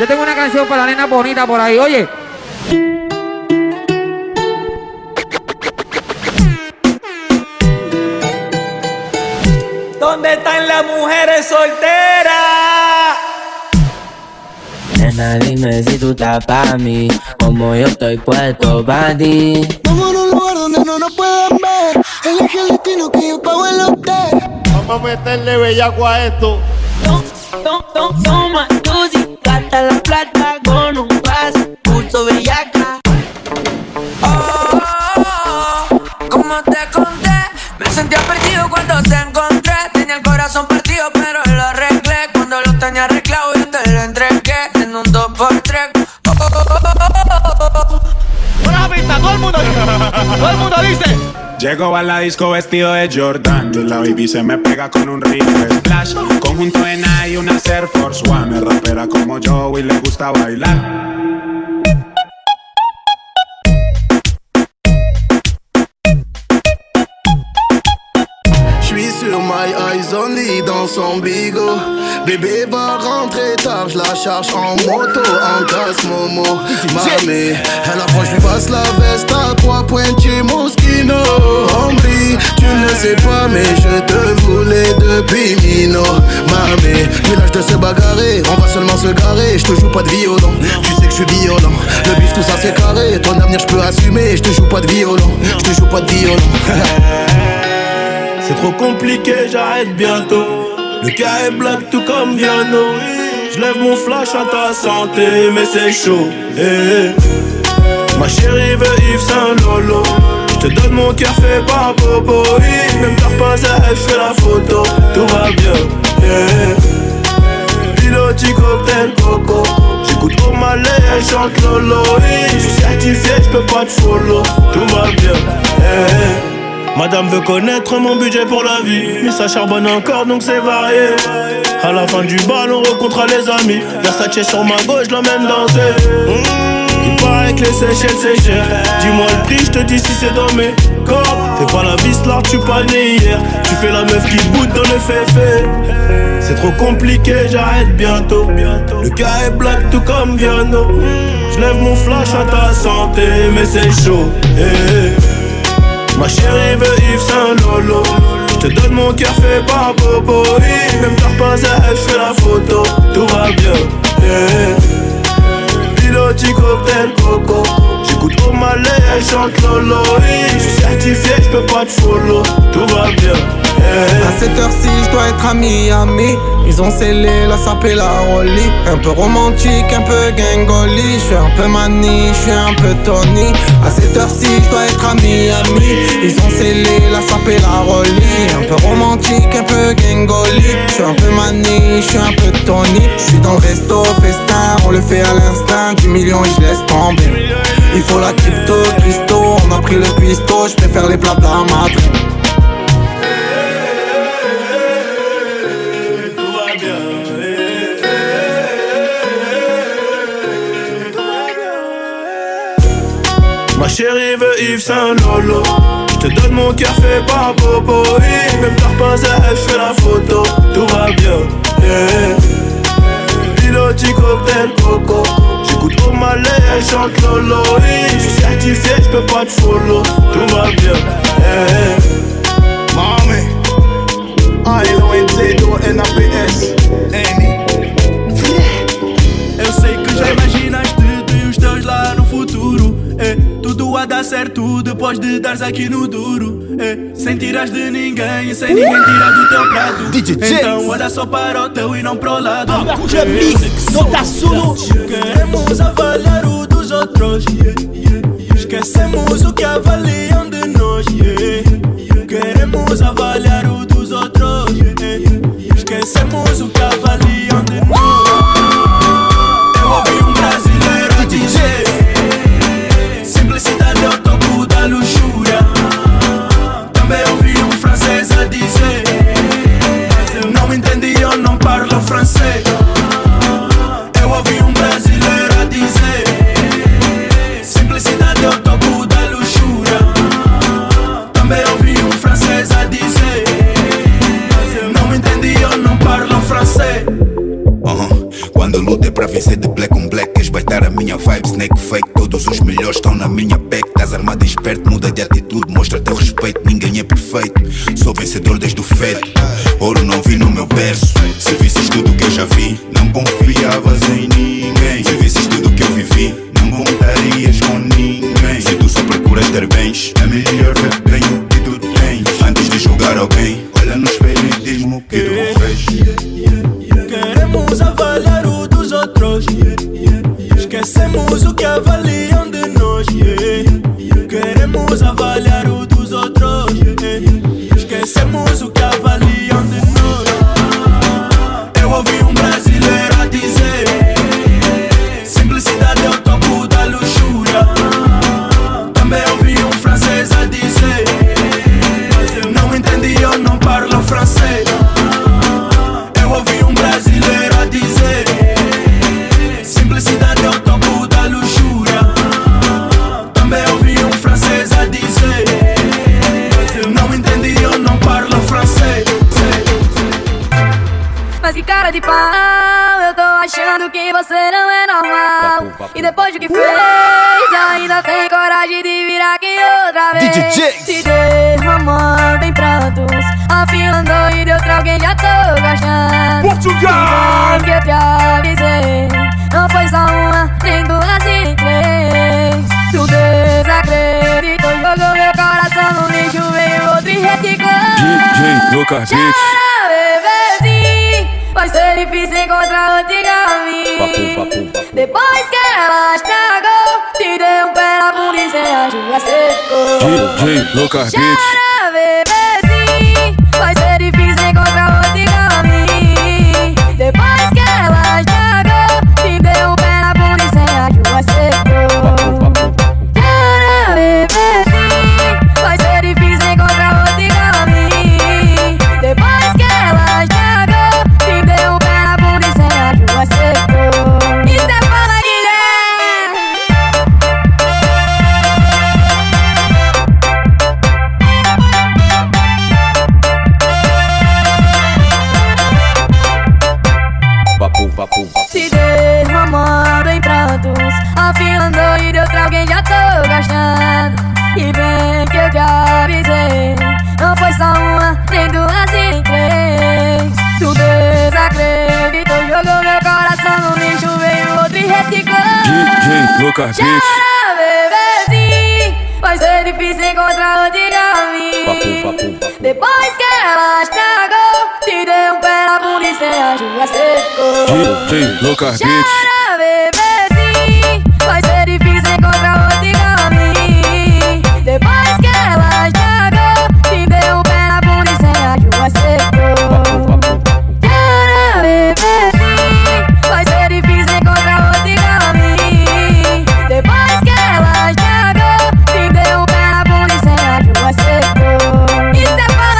Yo tengo una canción para la nena bonita por ahí, oye. ¿Dónde están las mujeres solteras? Nena, dime si tú estás pa' mí, como yo estoy puesto pa' ti. Vamos a un lugar donde no nos puedan ver, elige el destino que yo pago el hotel. Vamos a meterle bellaco a esto. Toma, Lucy, gasta la plata con un pase, pulso bellaca. Oh, como te conté, me sentía perdido cuando te encontré. Tenía el corazón partido, pero lo arreglé. Cuando lo tenía arreglado, yo te lo entregué en un 2x3. Una pista, todo el mundo dice. Llego a la disco vestido de Jordan, la baby se me pega con un rifle splash, conjunto en A y una Air Force One. Es rapera como yo y le gusta bailar. Sur my eyes only dans son bigot. Bébé va rentrer tard, je la charge en moto, en casse Momo. Mamie, elle approche, lui passe la veste à 3 pointures Moschino. Hombre, tu ne le sais pas mais je te voulais depuis Mino. Mamie, village de se bagarrer, on va seulement se garer. Je te joue pas de violon, tu sais que je suis violent. Le bif tout ça c'est carré, ton avenir je peux assumer. Je te joue pas de violon, je te joue pas de violon. C'est trop compliqué, j'arrête bientôt. Le cas est black tout comme Viano. Je lève mon flash à ta santé, mais c'est chaud. Hey. Ma chérie veut Yves Saint Lolo. Je te donne mon cœur fait par Bobo. Même t'as pas à elle, j'fais la photo. Tout va bien. Hey. Piloti cocktail coco. J'écoute au malais, elle chante Lolo. Je suis certifié, j'peux pas te follow. Tout va bien. Hey. Madame veut connaître mon budget pour la vie, mais ça charbonne encore donc c'est varié. À la fin du bal on rencontre les amis, Versace sur ma gauche, l'emmène danser. Il paraît que les Seychelles c'est cher, dis-moi le prix, je te dis si c'est dans mes corps. Fais pas la vis là, tu pas né hier, tu fais la meuf qui boude dans le féfé. C'est trop compliqué, j'arrête bientôt. Le cas est black tout comme Viano. Je lève mon flash à ta santé, mais c'est chaud. Hey. Ma chérie veut Yves Saint Lolo. Je te donne mon cœur fait par Bobo. Même t'as pas à elle, j'fais la photo. Tout va bien. Yeah. Piloti cocktail coco. J'écoute au malais, elle chante Lolo. Je suis certifié, j'peux pas te follow. Tout va bien. Yeah. À cette heure-ci, j'dois être à Miami. Ils ont scellé la sape et la rollie. Un peu romantique, un peu gangoli. J'suis un peu Mani, j'suis un peu Tony. À cette heure-ci, j'dois être à Miami. Ils ont scellé la sape et la rollie. Un peu romantique, un peu gangoli. J'suis un peu Mani, j'suis un peu Tony. J'suis dans le resto, festin, on le fait à l'instinct. 10 millions et j'laisse tomber. Il faut la crypto, Christo, on a pris le pisto. J'préfère les plats à Madrid. Ma chérie veut Yves Saint Lolo. Je te donne mon cœur fait par Bobo. Même t'as pas à elle, j'fais la photo. Tout va bien. Yeah. Piloti cocktail coco. J'écoute au malais, elle chante Lolo. Je suis certifié, j'peux pas te follow. Tout va bien. Yeah. Mommy, I-L-O-N-Z-O-N-A-P-S Amy. Eu sei que já imaginaste de os teus lá no futuro. Tudo a dar certo depois de dares aqui no duro. Sem tiras de ninguém e sem ninguém tirar do teu prato. Então olha só para o teu e não para o lado. Queremos avaliar o dos outros. Esquecemos o que avaliam de nós. Queremos avaliar o dos outros. Esquecemos o que avaliam de nós. Eu ouvi brasileiro dizer: simplicidade é o topo da luxúria. Também ouvi francês a dizer: mas eu não entendi, eu não parlo francês. Eu ouvi brasileiro a dizer: simplicidade é o topo da luxúria. Também ouvi francês a dizer: mas eu não entendi, eu não parlo francês. As armada esperto, muda de atitude, mostra teu respeito, ninguém é perfeito. Sou vencedor desde o feito, ouro não vi no meu berço. Se visses tudo que eu já vi, não confiavas em ninguém. Se visses tudo que eu vivi, não contarias com ninguém. Se tu só procuras ter bens, é melhor ver bem o que tu tens. Antes de julgar alguém, olha no espelho e diz-me o que tu fez. Queremos avaliar o dos outros, esquecemos o que avaliam de nós. Queremos avaliar o dos outros, esquecemos o que avaliam de nós. Eu ouvi um brasileiro a dizer: simplicidade é o topo da luxúria. Também ouvi um francês a dizer: mas eu não entendi, eu não parlo francês. Eu ouvi um brasileiro a dizer: simplicidade é o topo da luxúria. Também ouvi um francês a dizer: mas eu não entendi, eu não parlo francês. Mas que cara de pau, eu tô achando que você não é normal. E depois do que fez, ainda tem coragem de vir aqui outra vez. Te desmamando em prantos, afilando e de outra alguém já tô gastando. Portugal! Que eu te avisei, não foi só uma, nem duas e três. Tu desacreditou, jogou meu coração no lixo, veio outro e reciclou. DJ Lucas Beats. Chora, bebezinho, vai ser difícil encontrar outro caminho. Depois que ela estragou, te deu um pé na bunda e cê agiu, acertou. DJ Lucas Beats. Chora, bebezinho, vai ser difícil encontrar outro caminho. Depois que ela estragou, deu o pé na bunda e sem ajuda acertou. Quero bebezinho, vai ser difícil encontrar outro igual a mim. Depois que ela estragou, te deu o pé na bunda e sem ajuda acertou. Isso é foda, Dyeg. Se desmamando em prantos, afilando e de outra alguém já tô gastando. E bem que eu te avisei, não foi só uma, nem duas e três. Tu desacreditou, jogou meu coração no lixo, veio outro e reciclou. DJ Lucas Beats. Chora, bebezinho, vai ser difícil encontrar outro caminho. Depois que ela estragou, te deu um pé na bunda e sem ajuda secou. DJ Lucas Beats. Chora, bebezinho, vai ser difícil encontrar outro caminho. Depois que ela estragou, te deu um pé na bunda e sem ajuda secou. Chora, bebezinho, vai ser difícil encontrar outro caminho. Depois que ela estragou, te deu um pé na bunda e sem ajuda secou. Isso é para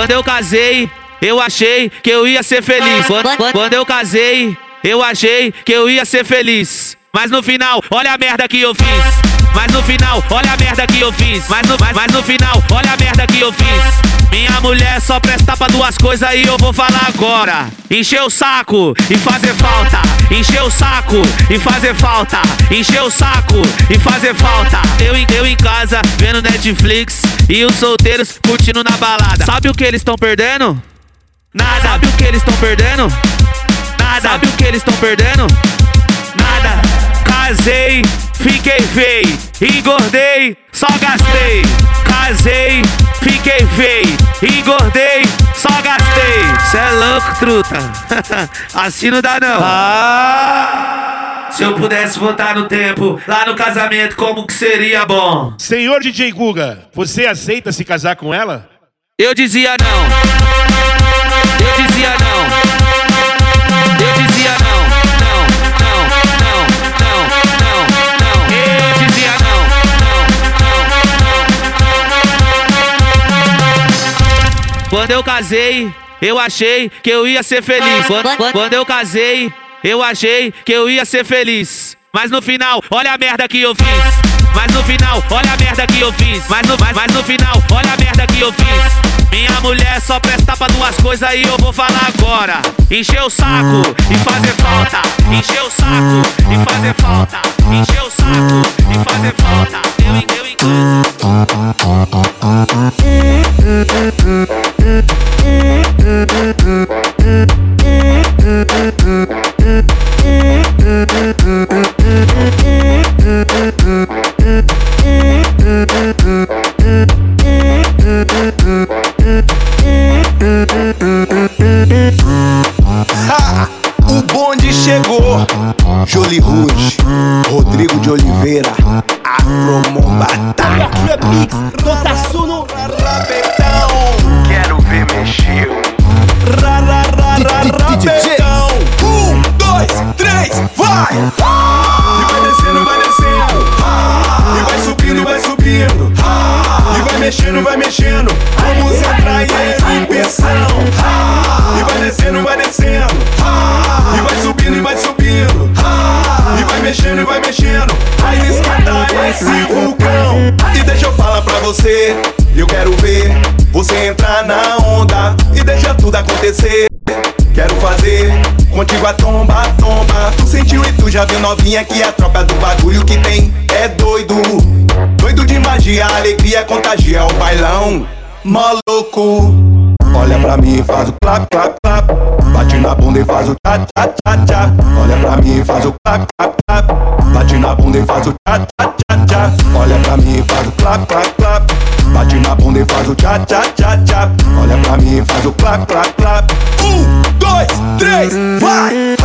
Quando eu casei, eu achei que eu ia ser feliz. Quando eu casei, eu achei que eu ia ser feliz. Mas no final, olha a merda que eu fiz. Mas no final, olha a merda que eu fiz. Mas no final, olha a merda que eu fiz. Minha mulher só presta pra duas coisas e eu vou falar agora: encher o saco e fazer falta. Encher o saco e fazer falta. Encher o saco e fazer falta. Eu em casa vendo Netflix e os solteiros curtindo na balada. Sabe o que eles estão perdendo? Nada. Sabe o que eles estão perdendo? Nada. Sabe o que eles estão perdendo? Nada. Casei, fiquei feio, engordei, só gastei. Casei, fiquei feio, engordei, só gastei. Cê é louco, truta. Assim não dá não. Ah, se eu pudesse voltar no tempo, lá no casamento, como que seria bom? Senhor DJ Guga, você aceita se casar com ela? Eu dizia não. Eu dizia não. Eu dizia não. Quando eu casei, eu achei que eu ia ser feliz. Quando eu casei, eu achei que eu ia ser feliz. Mas no final, olha a merda que eu fiz. Mas no final, olha a merda que eu fiz. Mas no final, olha a merda que eu fiz. Minha mulher só presta pra duas coisas e eu vou falar agora. Encher o saco e fazer falta. Encher o saco e fazer falta. Encher o saco e fazer falta. Eu em casa. O bonde chegou. Jolie Rouge, Rodrigo de Oliveira, Afromombata. Quero ver mexer. Rapetão. 1, 2, 3, vai! E vai descendo, vai descendo. E vai subindo, vai subindo. E vai mexendo, vai mexendo. Vamos entrar em imersão. E vai descendo, vai descendo. E vai subindo, e vai subindo. E vai mexendo, e vai mexendo. Vai escadar esse vulcão. E deixa eu falar pra você, eu quero ver você entrar na onda e deixa tudo acontecer. Quero fazer contigo a tomba, tomba. Tu sentiu e tu já viu, novinha, que a tropa do bagulho que tem é doido. Doido de magia, alegria contagia o bailão. Maluco, olha pra mim e faz o clap, clap, clap. Bate na bunda e faz o tcha, tcha, tcha, tcha. Olha pra mim e faz o clap, clap, clap. Bate na bunda e faz o tcha, tcha, tcha, tcha. Olha pra mim e faz o clap, clap, clap. Bate na bunda e faz o tcha, tcha, tcha, tcha. Olha pra mim e faz o clap, clap, clap. 1, 2, 3, vai! E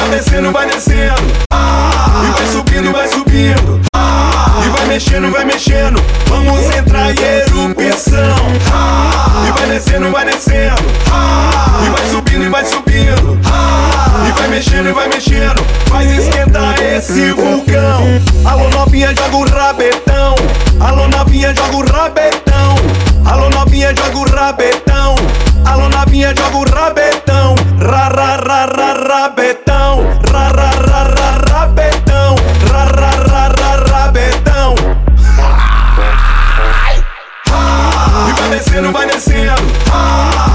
vai descendo, vai descendo. E vai subindo, vai subindo. E vai mexendo, vai mexendo. Vamos entrar em erupção. E vai descendo, vai descendo. E vai subindo, e vai subindo. E vai mexendo, e vai mexendo. Faz esquentar esse vulcão. Alô novinha, joga o rabetão. Alô novinha, joga o rabetão. Alô novinha, joga o rabetão. Alô novinha, joga o rabetão. Ra ra ra ra rabetão. Ra ra ra ra rabetão. Ra ra ra ra rabetão. E vai descendo, vai descendo.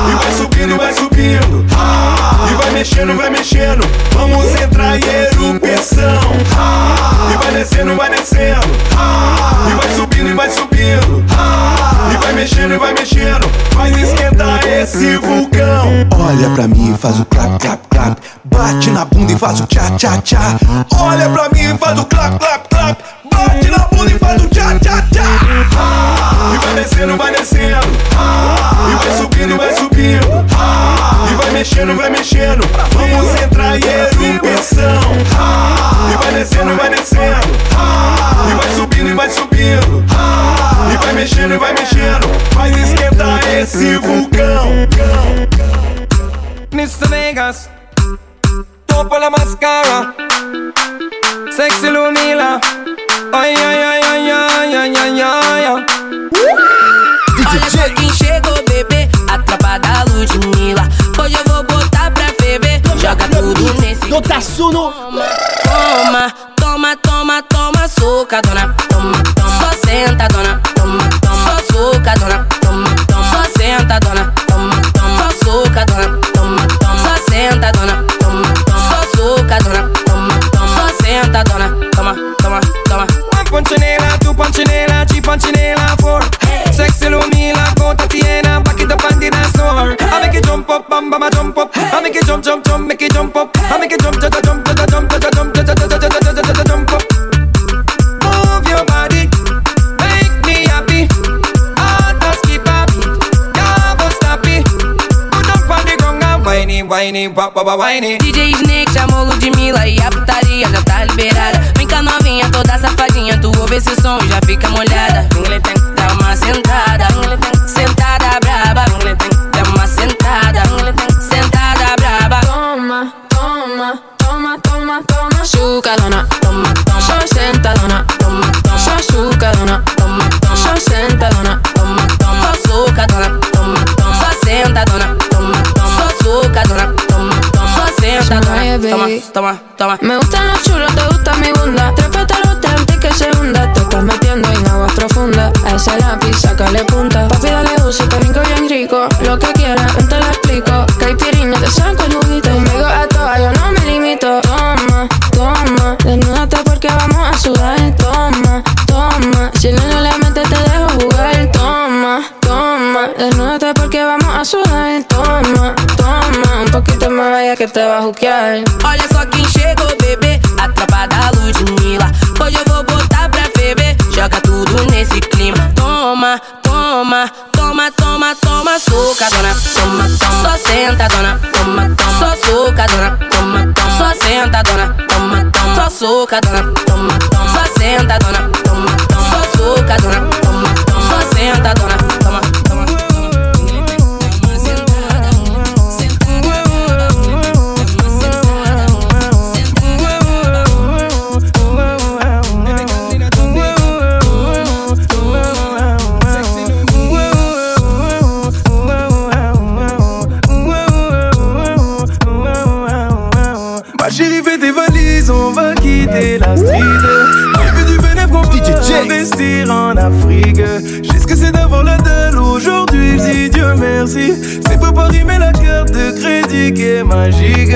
E vai subindo, vai subindo. E vai mexendo, vai mexendo. Vamos entrar em erupção. E vai descendo, vai descendo. E vai subindo, e vai subindo. E vai mexendo, e vai mexendo. Faz esquentar esse vulcão. Olha pra mim e faz o clap, clap, clap. Bate na bunda e faz o tcha, tcha, tcha. Olha pra mim e faz o clap, clap, clap. Bate na bunda e faz o tcha, tcha, tcha. E vai descendo, vai descendo. E vai subindo, vai subindo. E vai mexendo, vai mexendo. Vamos entrar em erupção. E vai descendo, vai descendo. E vai subindo, e vai subindo. E vai mexendo, e vai mexendo. Faz esquentar esse vulcão. Mr. Vegas, topa la mascara. Sexy Lumila. Ai, ai, ai, ai, ai, ai, ai, ai, ai. Olha só quem chegou, bebê. A tropa da Ludmilla. Hoje eu vou botar pra ferver. Joga tudo nesse Dotaçuno. Toma, toma, toma, toma, soca, dona. Toma, toma. Só senta, dona. Toma, toma. Só soca, dona. Toma, toma. Só senta, dona. Toma, toma. Só soca, dona. Toma, toma. Só senta, dona. Toma, toma. Só soca, dona. Toma, toma. Só senta, dona. Toma, toma, toma. Uma pantinela, tu pantinela, ti pantinela, for. Sexy Lumila, conta tiena, paquita pandina store. I make it jump up, bam bam, jump up. I make it jump, jump, jump, make it jump up. I make it jump, jump, jump, jump, jump, jump, jump, jump up. Move your body, make me happy. I'll skip a beat, never stop it. Put up on the ground and whiny, whiny, wah wah wah whiny. DJ Dyeg chamou Ludmilla e a putaria já tá liberada. Vem cá novinha, toda safadinha, tu ouve esse som e já fica molhada. Toma, toma. Me gustan los chulos, te gusta mi bunda. Tres pétalos antes que se hunda. Te estás metiendo en aguas profundas. A ese lápiz, sácale punta. Papi, dale uso, te rico bien rico. Lo que quieras, ven te lo explico. Caipiriña, te saco el juguito. Conmigo a todas, yo no me limito. Toma, toma. Desnúdate porque vamos a sudar. Toma, toma. Si no, no le metes, te dejo jugar. Toma, toma. Desnúdate porque vamos a sudar. Toma, toma. Un poquito más vaya que te va a juquear. Olha só quem chegou, bebê, a tropa da Ludmilla. Hoje eu vou botar pra ferver, joga tudo nesse clima. Toma, toma, toma, toma, toma, socadona. Toma, toma, só sentadona. Toma, toma, só socadona. Toma, toma, só sentadona. Toma, toma, só socadona. Toma, toma, só sentadona. Toma, toma, só socadona. Toma, toma, só sentadona. Toma, toma. On va quitter la street. J'ai vu du bénéfice qu'on va investir en Afrique. J'ai ce que c'est d'avoir la dalle aujourd'hui. Dis Dieu merci. C'est pas Paris mais la carte de crédit qui est magique.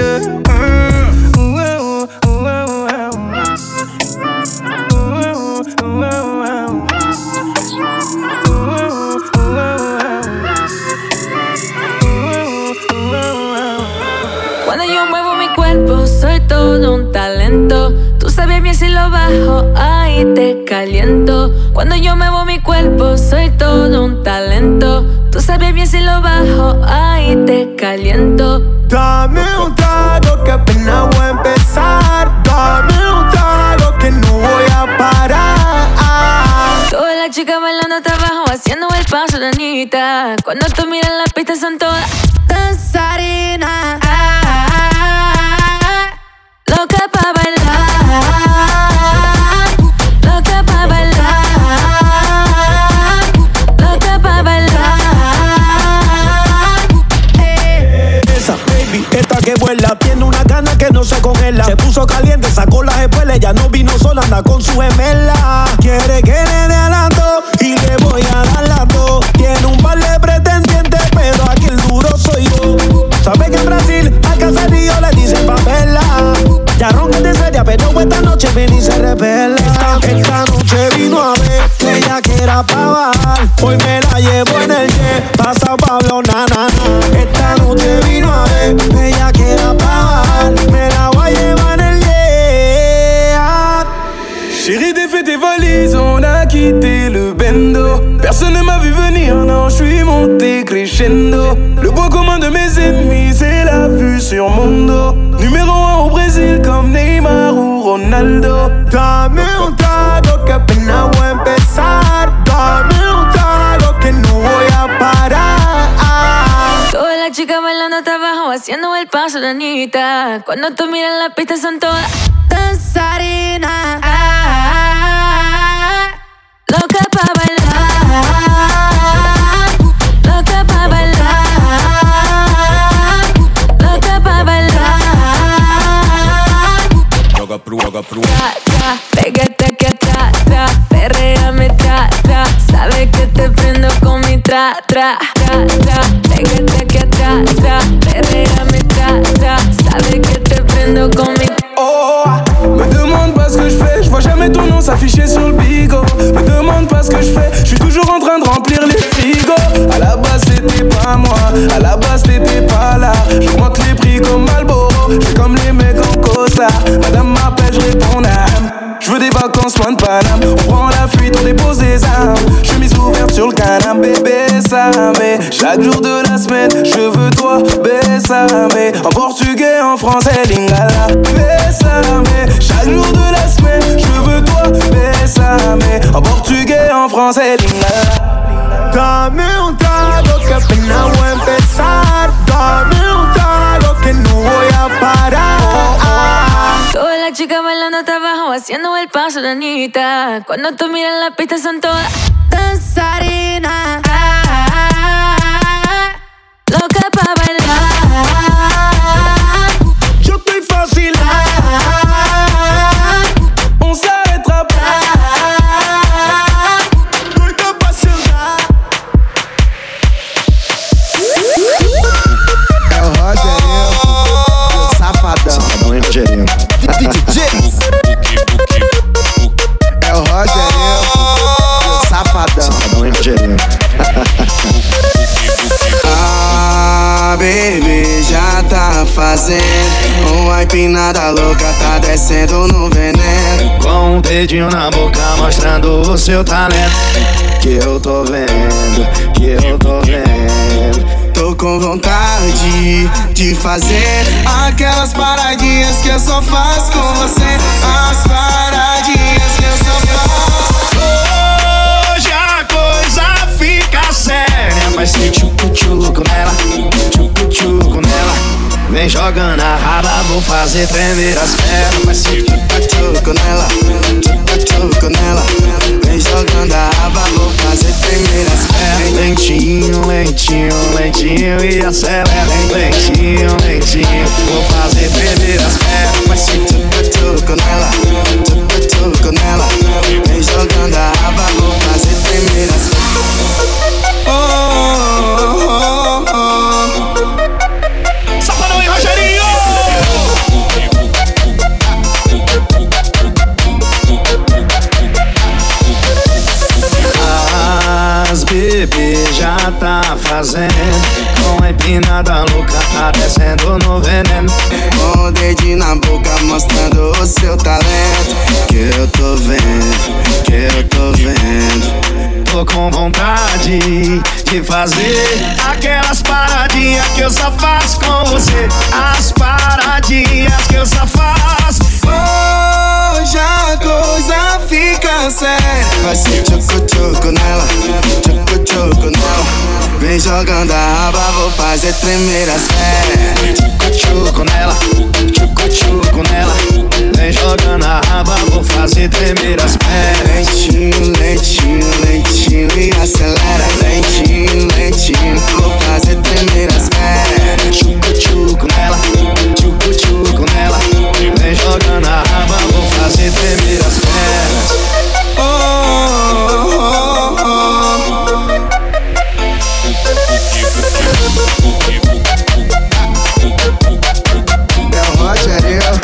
Un talento, tú sabes bien si lo bajo, ahí te caliento. Cuando yo muevo mi cuerpo, soy todo un talento. Tú sabes bien si lo bajo, ahí te caliento. Dame un trago que apenas voy a empezar. Dame un trago que no voy a parar. Todas las chicas bailando hasta abajo, haciendo el paso de Anita. Cuando tú miras las pistas son todas danzarinas. Loca pa' bailar, loca pa' bailar, loca pa' bailar. Esa baby, esta que vuela, tiene una gana que no se congela. Se puso caliente, sacó las espuelas, ya no vino sola, anda con su gemela. Quiere que le dé a la dos y le voy a dar la dos. Tiene un par de pretendientes, pero aquí el duro soy yo. Sabe que en Brasil al caserío le dicen Pamela. Ya ronca de seria, pero esta noche ven y se revela. Esta noche vino a ver que ella que era pa' bajar. Hoy me la llevo en el jet, pa' San Pablo, na, na, na. Esta noche vino a ver que ella que era pa' bajar. Me la voy a llevar en el jet. Chérie, défais tes valises, on a quitté le bendo. Personne ne m'a vu venir, non, je suis monté crescendo. Le point commun de mes ennemis, c'est la vue sur mon dos. Numéro 1 au Brésil comme Neymar ou Ronaldo. Dame un trago que apenas voy a empezar. Dame un trago que no voy a parar. Todas las chicas bailando hasta abajo, haciendo el paso de Anita. Cuando tú miras las pistas son todas danzarinas. Ah, ah, ah, loca pa' bailar, loca pa' bailar, loca pa' bailar. Tra, pégate aquí atrás, tra, perréame, tra, tra. Sabes que te prendo con mi tra, tra, tra, tra. Pégate aquí atrás, tra, perréame, tra, tra. Sabes que te prendo con mi. Oh, me demande pas ce que je fais, je vois jamais ton nom s'afficher sur le bigot. Me demande pas ce que je fais, je suis toujours en train de remplir les frigos. À la base c'était pas moi, à la base t'étais pas là. J'augmente les prix comme Marlboro, j'suis comme les mecs en costard. Madame m'appelle, j'réponds âme. J'veux des vacances loin de Paname, on prend la fuite, on dépose des armes. Chemise ouverte sur le canapé, bésame. Chaque jour de la semaine, je veux toi, bésame. En portugais, en français, lingala, bésame. Chaque jour de la semaine, je veux toi, bésame. En portugais, en français, linda. Dame un trago que apenas voy a empezar. Dame un trago que no voy a parar. Todas las chicas bailando hasta abajo, haciendo el paso, la niñita. Cuando tú miras la pista son todas danzarinas. Loca pa' bailar. Yo estoy fácil. On s'arrête pas. No hay que pasar. É o Rogerinho. Safadão, hein, Rogerinho? É o Rogerinho. Safadão, hein, Rogerinho? A baby já tá fazendo uma empinada louca, tá descendo no veneno. Com um dedinho na boca mostrando o seu talento. Que eu tô vendo, que eu tô vendo. Tô com vontade de fazer aquelas paradinhas que eu só faço com você. As paradinhas que eu só faço. Hoje a coisa fica séria, mas tem tchucu-tchuco nela. Vem jogando a raba, vou fazer tremer as pernas. Mas se tchucu-tchuco nela, tchucu-tchuco nela. Vem jogando a raba, vou fazer tremer as pernas. Lentinho, lentinho, lentinho e acelera. Lentinho, lentinho, vou fazer tremer as pernas. Mas se tchucu-tchuco nela, tchucu-tchuco nela. Vem jogando a raba, vou fazer tremer as pernas. Oh, oh, oh, oh. Bebê já tá fazendo com a empinada louca, tá descendo no veneno. Com o dedinho na boca mostrando o seu talento. Que eu tô vendo, que eu tô vendo. Tô com vontade de fazer aquelas paradinhas que eu só faço com você. As paradinhas que eu só faço. Hoje a coisa fica séria. Vai ser tchucu-tchuco nela, tchucu-tchuco nela. Vem jogando a raba, vou fazer tremer as pernas. Tchucu-tchuco nela, tchucu-tchuco nela. Vem jogando a raba, vou fazer tremer as pernas. Lentinho, lentinho, lentinho e acelera. Lentinho, lentinho, vou fazer tremer as pernas. Tchucu-tchuco nela, tchucu-tchuco nela. Vem jogando a raba, vou fazer tremer as pernas. Oh, oh, oh, oh. É o Rogerinho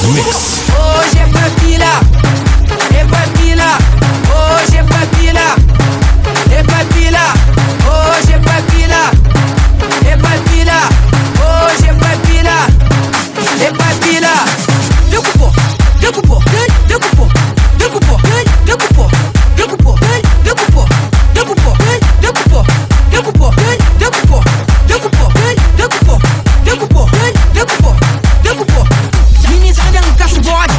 de Mix. Menina, arranca as botas.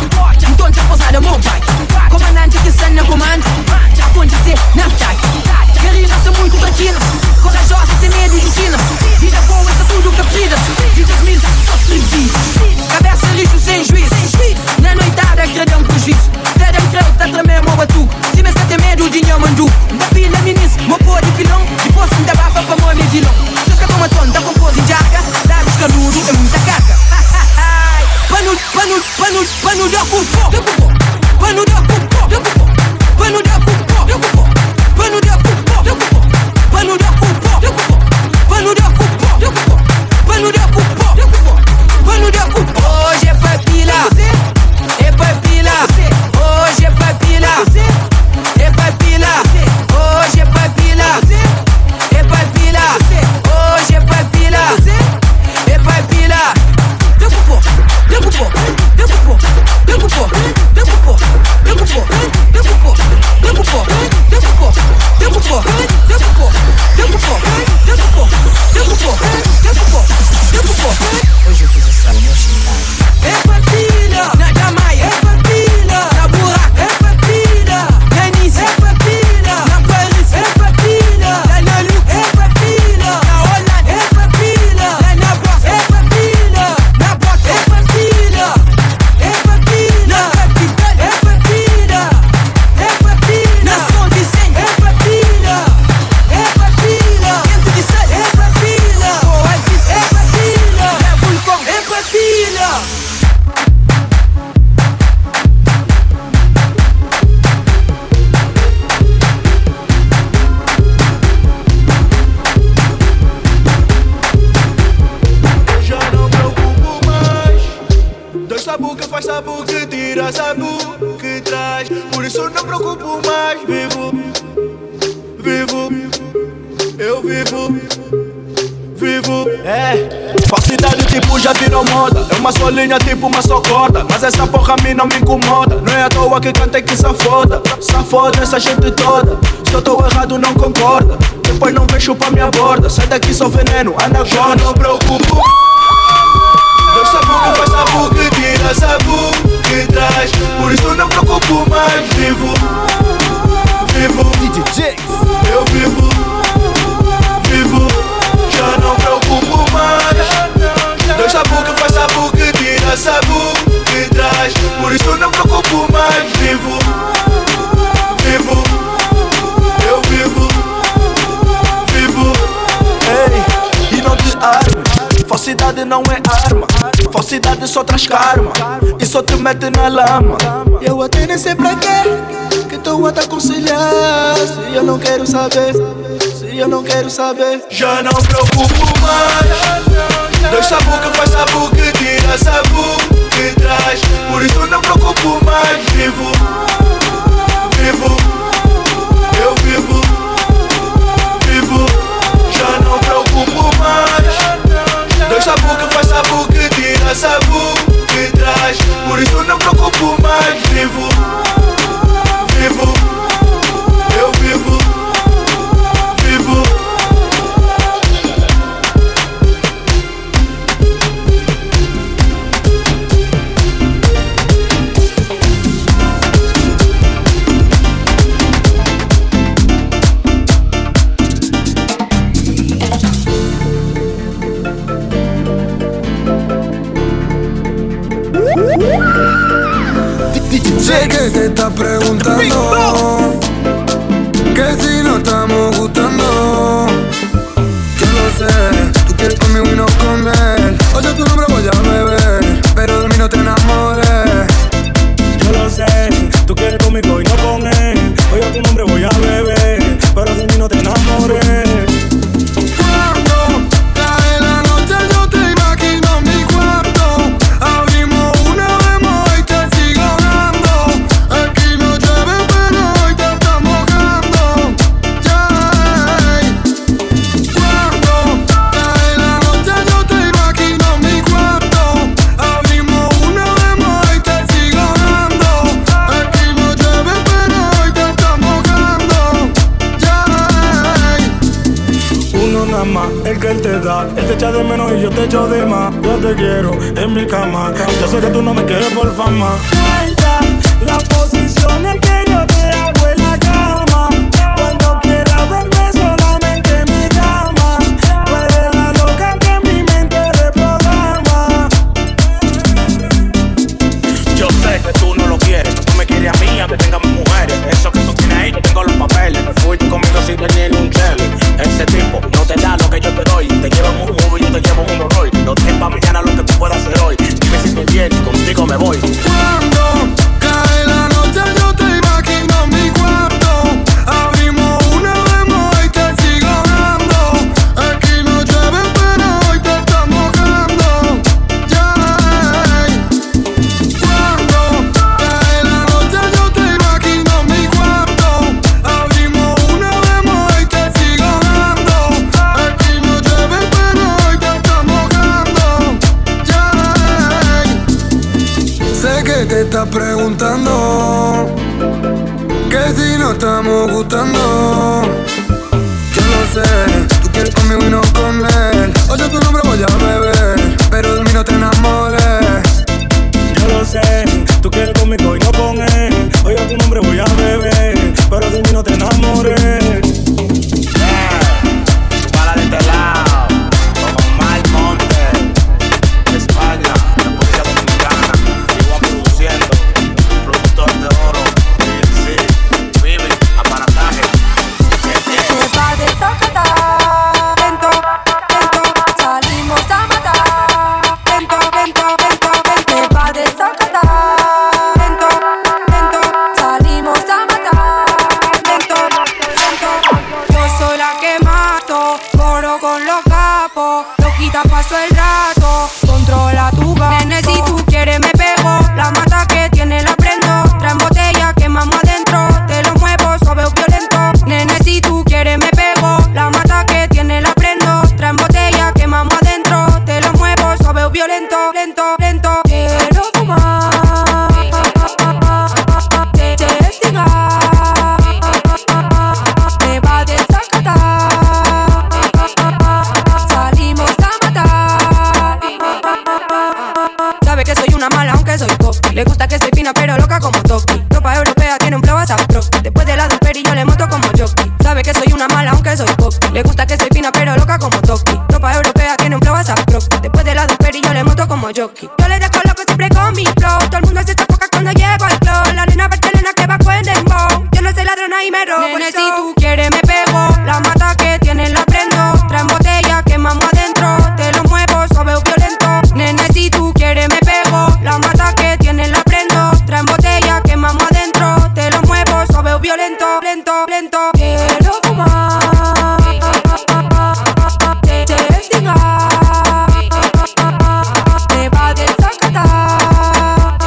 virar sabu que traz. Por isso não preocupo mais. Vivo, vivo, eu vivo. Vivo, é. Facilidade tipo já virou moda. É uma só linha tipo uma só corda. Mas essa porra a mim não me incomoda. Não é à toa que canta que safoda. Safoda essa gente toda. Se eu tô errado não concorda. Depois não vejo pra minha borda. Sai daqui só veneno, anda agora. Não preocupo. Deus sabe o que faz, sabe o que tira, sabe o que traz. Por isso não preocupo mais. Vivo, vivo, DJ, eu vivo, vivo. Já não preocupo mais. Deus sabe o que faz, sabe o que tira, sabe o que traz. Por isso não preocupo mais. Vivo, vivo, eu vivo, vivo. Ei, e não desarme. Falsidade não é arma. Falsidade só traz karma e só te mete na lama. Eu até nem sei pra quê que tu a te aconselhar. Se eu não quero saber, se eu não quero saber. Já não preocupo mais. Deus sabe o que faz, sabe o que tira, sabe o que traz. Por isso não preocupo mais. Vivo, vivo, eu vivo, vivo. Já não preocupo mais. Deus sabe o que faz, sabe o que tira, sabe o que traz. Por isso não preocupo mais. Vivo, vivo, eu vivo, vivo. Que te está preguntando que si no estamos gustando. Yo lo sé, tú quieres conmigo y no con él. Oye, tu nombre voy a beber, pero de mí no te enamores. Yo lo sé, tú quieres conmigo y no con él. Oye, tu nombre voy a beber, pero de mí no te enamores. Él te echa de menos y yo te echo de más. Yo te quiero en mi cama. Yo sé que tú no me quieres por fama. Guarda la posición en que yo te hago en la cama. Cuando quieras verme solamente me llama. Tú eres la loca que en mi mente reprograma. Yo sé que tú no lo quieres. Tú me quieres a mí aunque tengamos mujeres. Eso que tú tienes ahí, yo tengo los papeles. Me fuiste conmigo sin tener un chele. Ese tipo no te da lo que yo te doy. Te llevo un móvil, yo te llevo un horror. No te pa' mañana lo que tú puedas hacer hoy. Dime si estoy bien, contigo me voy. Cuando cae la noche yo te imagino mi cuarto. Abrimos una demo y te sigo dando. Aquí no llueve pero hoy te está mojando. Yeah. Cuando cae la noche yo te imagino mi cuarto. Abrimos una demo y te sigo dando. Te estás preguntando que si no estamos gustando. Yo lo sé, tú quieres conmigo y no con él. Oye, tu nombre voy a beber, pero de mí no te enamores. Yo lo sé, tú quieres conmigo y no con él. Oye, tu nombre voy a beber, pero de mí no te enamores. Para de este lado, como Mal Monte, España. Dentro yo le monto como jockey. Sabe que soy una mala aunque soy cocky. Le gusta que soy fina pero loca como Toki. Ropa europea tiene un flow a Saproki. Después de la Duper y yo le monto como jockey. Yo le dejo loco siempre con mi flow. Todo el mundo se toca cuando llevo el flow. La nena Barcelona que va con el dembow. Yo no soy ladrona y me robo. Nene, si tú quieres me pego. La mata que tiene la prendo. Traen botella quemamos adentro. Te lo muevo suave o violento. Nene, si tú quieres me pego. La mata que tiene la prendo. Traen botella quemamos adentro. Te lo muevo suave o violento. Lento, lento. Quiero fumar. Te desligar. Te va a desacatar.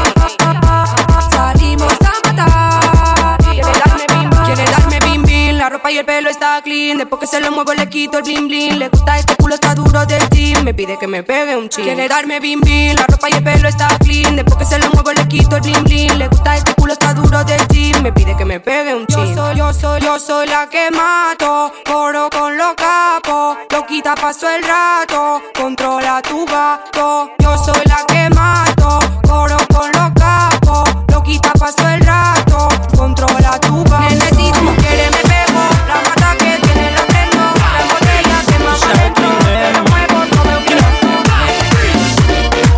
Salimos a matar. Quiere darme bim bim. La ropa y el pelo está clean. Después que se lo muevo le quito el bling bling. Le gusta este culo está duro del team. Me pide que me pegue un chin. Quiere darme bim bim. La ropa y el pelo está clean. Después que se lo muevo le quito el bling bling. Le gusta este culo está duro del team. Me pide que me pegue un chin. Yo soy la que mato. Coro con los capos. Loquita paso el rato. Controla tu gato. Yo soy la que mato. Coro con los capos. Loquita paso el rato. Controla tu gato. Nene, si tú quieres me pego. La mata que tiene la prendo. La botella que más adentro. Me muevo, no me olvido.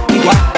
Igual.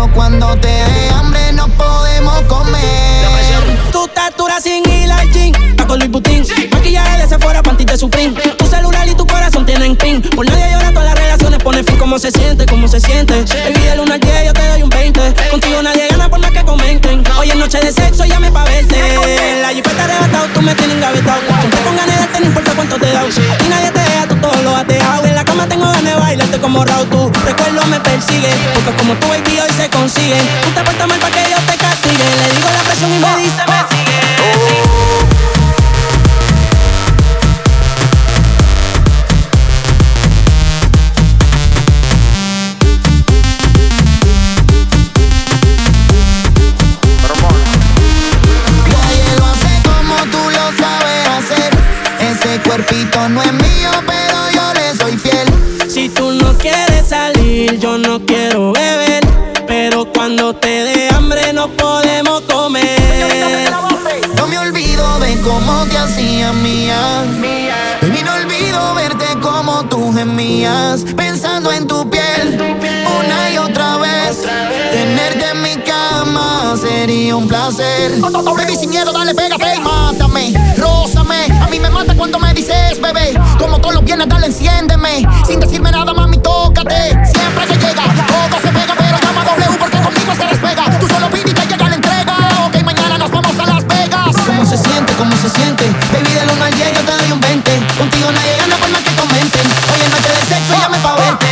pero cuando te dé hambre no podemos comer. Tu tatura sin hilar jean, taco Louis Vuitton, maquillaje de Sephora, panty de Supreme. Tu celular y tu corazón tienen pin. Por nadie llora, todas las relaciones ponen fin. ¿Cómo se siente? ¿Cómo se siente? Baby, de 1 al 10 yo te doy un 20. Contigo nadie gana por más que comenten. Hoy es noche de sexo, llame pa' verte. La jipeta arrebatado, tú me tienes engavetado. Ponte con ganas de darte, no importa cuánto te da. A ti nadie te deja, tú todo lo has dejado. En la cama tengo ganas de bailarte como Raúl. Tu recuerdo me persigue, porque como tú y yo hoy se consiguen. Tú te portas mal pa' que yo te castigue. Le digo la presión y me dice me sigue. Cuerpito no es mío, pero yo le soy fiel. Si tú no quieres salir, yo no quiero beber. Pero cuando te dé hambre no podemos comer. No me olvido de cómo te hacías mía. Y no olvido verte como tú gemías, pensando en tu piel una y otra vez. Tenerte en mi cama sería un placer. Baby, sin miedo, dale, pégate, mátame, rózame. A mí me mata cuando me dices, bebé. Como todos los viernes, dale, enciéndeme. Sin decirme nada, mami, tócate. Siempre que llega, todo se pega. Pero llama a W porque conmigo se despega. Tú solo pídete y ella le entrega. Ok, mañana nos vamos a Las Vegas. ¿Cómo se siente? ¿Cómo se siente? Baby, del 1 al 10 yo te doy un 20. Contigo nadie gana por más que comenten. Hoy en noche de sexo, llame pa' verte.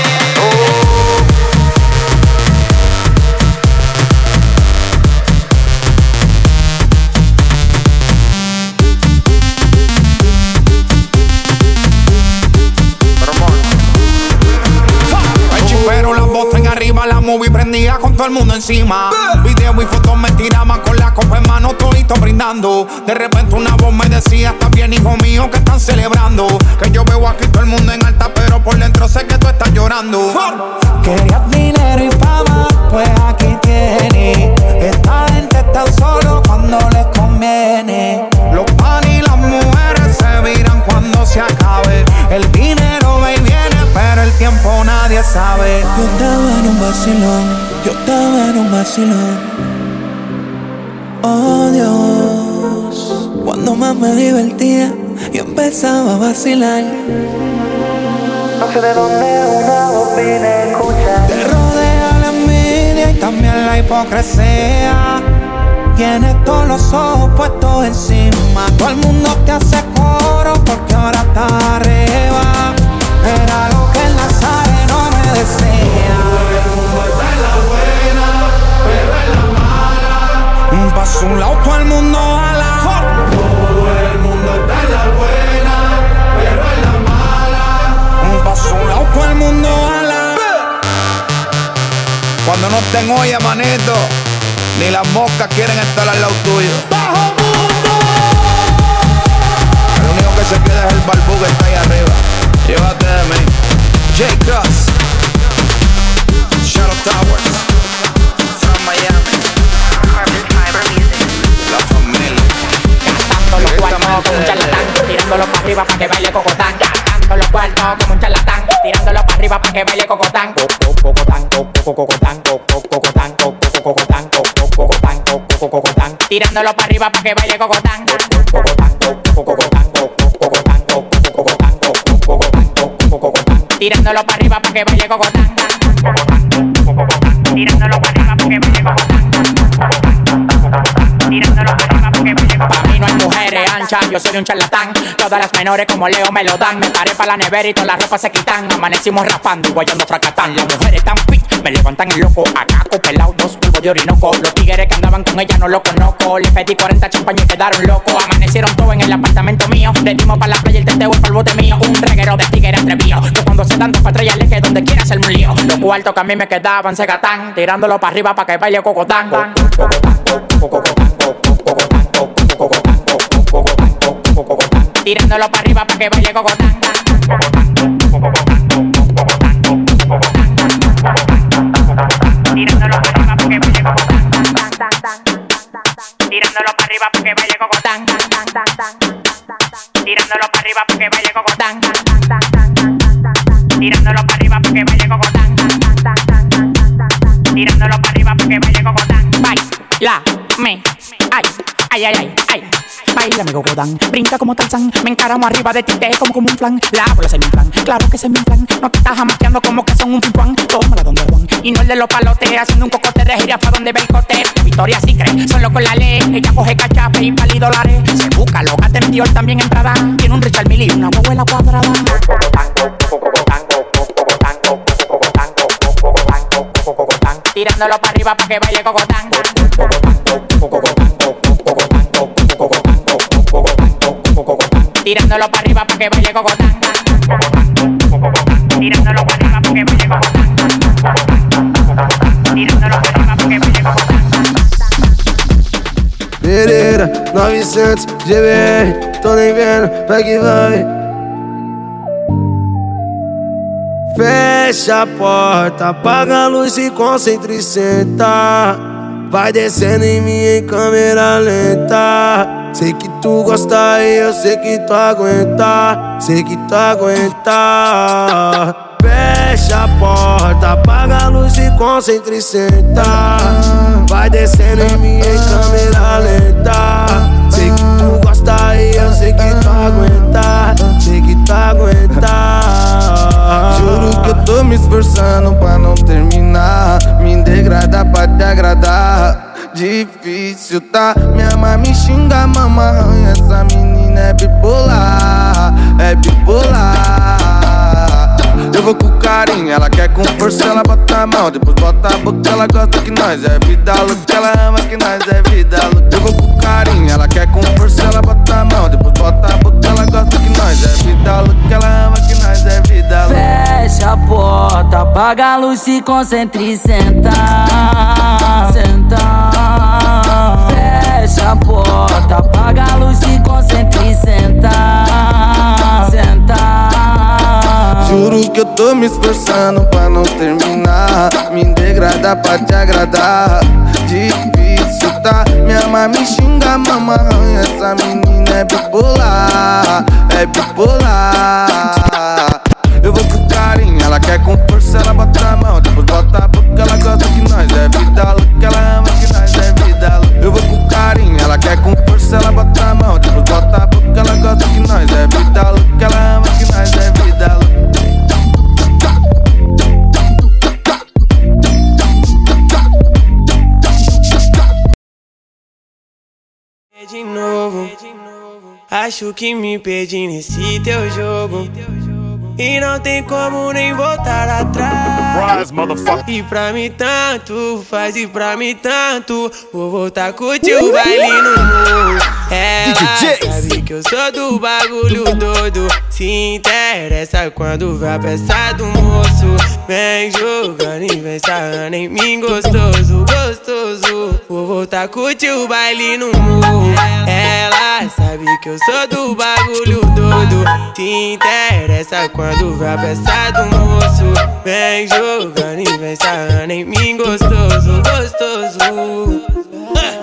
Movie prendía con todo el mundo encima. Video y fotos me tiraban con la copa en mano, todito brindando. De repente una voz me decía: estás bien, hijo mío, que están celebrando. Que yo veo aquí todo el mundo en alta, pero por dentro sé que tú estás llorando. Querías dinero y fama, pues aquí tienes. Esta gente está solo cuando les conviene. Los panes y las mujeres se viran cuando se acabe. El dinero va y viene, pero el tiempo nadie sabe. Yo estaba en un vacilón, yo estaba en un vacilón. Oh Dios, cuando más me divertía, yo empezaba a vacilar. No sé de dónde una voz vine a escuchar. Te rodea la envidia y también la hipocresía. Tienes todos los ojos puestos encima. Todo el mundo te hace coro porque ahora está arriba. Era lo que el Nazareno me decía. Todo el mundo está en la buena, pero en la mala. Pa' su lado todo el mundo ala. Todo el mundo está en la buena, pero en la mala. Pa' su lado todo el mundo ala. Cuando no te olla, manito, ni las moscas quieren estar al lado tuyo. ¡Bajo mundo! El único que se queda es el barbú que está ahí arriba. Llévate de mí. J. Cross Shadow Towers from Miami. La familia. Gastando los cuartos como un charlatán, tirándolo para arriba para que baile cocotán. Gastando los cuartos como un charlatán, tirándolo para arriba para que baile cocotán. Cocotán, cocotán, cocotán, cocotán. Cocotán, cocotán, tirándolo para arriba para que baile cocotán. Cocotán, cocotán, cocotán, cocotán, cocotán, cocotán, tirándolo para arriba para que baile cocotán. Cocotán, tirándolo para arriba para que baile cocotán. Cocotán, tirándolo para arriba para que baile cocotán. Para mí no hay mujeres anchas, yo soy un charlatán. Todas las menores como Leo me lo dan. Me paré para la nevera y todas las ropas se quitan. Amanecimos rapando y guayando fracatán. Las mujeres tan pic, me levantan el loco. Acá pelado, dos polvos de orinoco. Los tigres que andaban con ella no lo conozco. Le pedí 40 champañas y quedaron locos. Amanecieron todos en el apartamento mío. Le dimos para la playa el teteo y pa'l bote mío. Un reguero de tigres atrevido. Que cuando se dan dos patrullas le que donde quiera hacerme un lío. Los cuartos que a mí me quedaban se gatan, tirándolo para arriba para que baile cocotán. Tirándolo para arriba para que baile cocotán. Tirándolo para arriba porque baile cocotán. Tirándolo para arriba porque baile cocotán. Tirándolo para arriba porque baile cocotán. Tirándolo para arriba porque baile cocotán. Tirándolo para arriba. bailame, ay, ay, ay, ay. Bailame, gogodán, brinca como Tarzán. Me encaramo arriba de ti, te como un plan. La bola se me inflan, claro que se me inflan. No te estás amateando como que son un pipuán. Tómala donde Juan, y no el de los palotes. Haciendo un cocote de gira pa' donde ve el cote. Victoria sí cree, solo con la ley. Ella coge cachape y pali dólares. Se busca loca, te envió también en Prada. Tiene un Richard Mille y una huevuela cuadrada. Tirándolo para arriba para que baile cocotán. Tirándolo para arriba para que baile cocotán. Tirándolo para arriba para que baile cocotán. Tirándolo para arriba para que baile cocotán. Pereira, 900 GBR, tô nem vendo, vai que vai. Fecha a porta, apaga a luz e concentra e senta. Vai descendo em mim em câmera lenta. Sei que tu gosta e eu sei que tu aguenta. Sei que tu aguenta. Fecha a porta, apaga a luz e concentra e senta. Vai descendo em mim em câmera lenta. Sei que tu gosta e eu sei que tu aguenta. Sei que tu aguenta. Juro que eu tô me esforçando pra não terminar. Me degradar pra te agradar. Difícil tá, minha mãe me xinga, mama. Essa menina é bipolar, é bipolar. Eu vou com carinho, ela quer com força, ela bota a mão. Depois bota a boca, ela gosta que nós é vida louca. Ela ama que nós é vida louca. Eu vou com carinho, ela quer com força, ela bota a mão. Depois bota a boca, ela gosta que nós é vida louca. Ela ama que nós é vida louca. Fecha a porta, apaga a luz, se concentra e senta. Senta. Fecha a porta, apaga a luz, se concentra e senta. Senta. Juro que eu tô me esforçando pra não terminar. Me degradar pra te agradar. Difícil tá, minha mãe me xinga, mama. Essa menina é bipolar, é bipolar. Eu vou com carinho, ela quer com força, ela bota a mão. Depois bota a boca, ela gosta que nós é vida louca. Ela ama que nós é vida louca. Eu vou com carinho, ela quer com força, ela bota a mão. Depois bota a boca, ela gosta que nós é vida louca. Ela ama que nós é vida louca. De novo, acho que me perdi nesse teu jogo. E não tem como nem voltar atrás. E pra mim tanto, faz e pra mim tanto. Vou voltar a curtir o baile no morro. Ela sabe que eu sou do bagulho doido. Se interessa quando vai pra essa do moço. Vem jogando e vem sarrando em mim gostoso, gostoso. Vou voltar a curtir o baile no morro. Ela sabe que eu sou do bagulho doido. Se interessa quando vai pra essa do moço. Vem jogando e vem sarrando em mim gostoso, gostoso.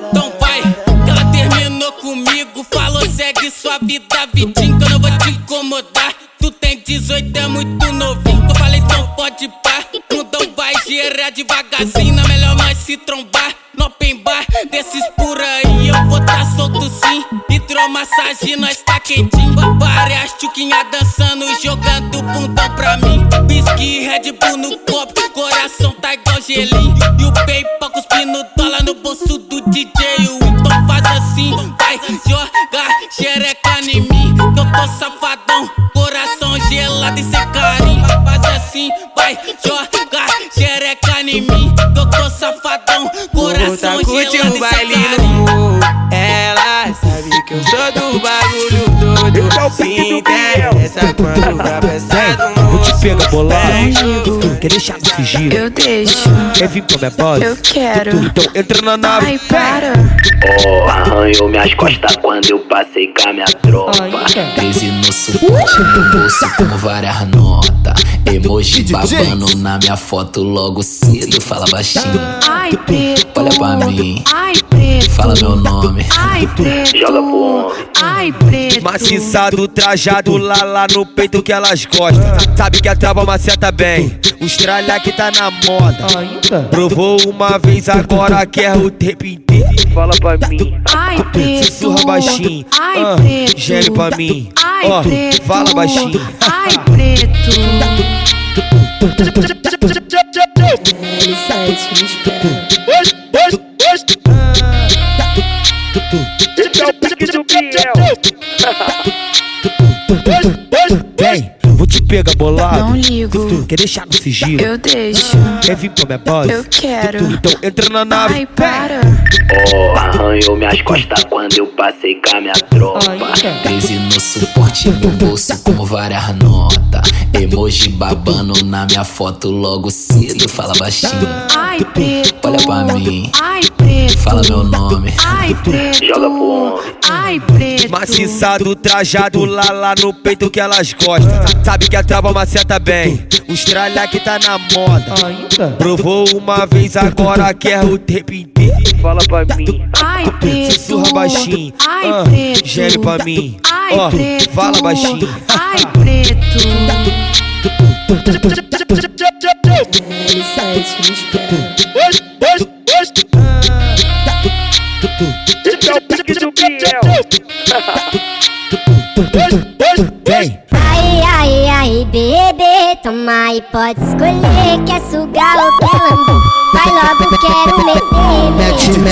Então vai, ela terminou comigo. Falou, segue sua vida, vidinho, que eu não vou te incomodar. Tu tem 18, é muito novinho. Eu falei, então pode pá. Mundão vai girar devagarzinho. Não é melhor mais se trombar no open bar. Desses por aí eu vou tá solto sim. Hidromassagem, nós tá quentinho. Várias tchuquinhas dançando, jogando bundão pra mim. Whisky, Red Bull no copo, coração tá igual gelinho. E o PayPal cuspindo dólar no bolso do DJ. Então faz assim, vai jogar xereca em mim. Que eu tô safadão, coração gelado e sem carinho. Faz assim, vai jogar xereca em mim. Que eu tô safadão, coração gelado e sem carinho. Ela sabe que eu sou do bagulho doido. Se interessa quando vai pensar do moço. Vou te pegar bolado, tu quer deixar de fugir. Eu deixo, quer vir pra minha base? Eu quero, então entra na nave. Ai, para. Oh, arranhou minhas costas quando eu passei com a minha tropa. 13 no suporte, bolsa com várias notas. Emoji babando na minha foto logo cedo. Fala baixinho, olha pra mim. Ai, Fala meu nome. Ai, preto, joga pro homem. Ai, preto. Maciçado, trajado, lá no peito que elas gostam. Sabe que a trava maceta bem. Os tralha que tá na moda. Provou uma vez, agora quer o tempo inteiro. Fala pra mim. Ai, preto. Sussurra baixinho. Ai, preto. Gere pra mim. Ó, fala baixinho. Ai, preto. Ele sai de vou te pegar bolado. Não ligo. Quer deixar no sigilo? Eu deixo. Quer vir pra minha base? Eu quero. Então entra na nave. Ai, para. Oh, arranhou minhas costas quando eu passei com a minha tropa. 13 no suporte, no bolso com várias notas. Emoji babando na minha foto logo cedo. Fala baixinho. Ai, preto. Olha pra mim. Ai, preto. Fala meu nome. Ai, preto. Joga pro homem. Ai, preto. Maciçado, trajado, lá no peito que elas gostam. Sabe que a trava maceta bem. Os tralha que tá na moda. Provou uma vez, agora quer o tempo inteiro. Fala pra mim. Ai, preto. Sussurra baixinho. Ai, preto. Gere pra mim. Ó, fala baixinho. Ai, preto. Ele sai de Aí, bebê, toma aí, pode escolher. Quer sugar ou quer lamber? Vai logo, quero meter. Mete. Toma.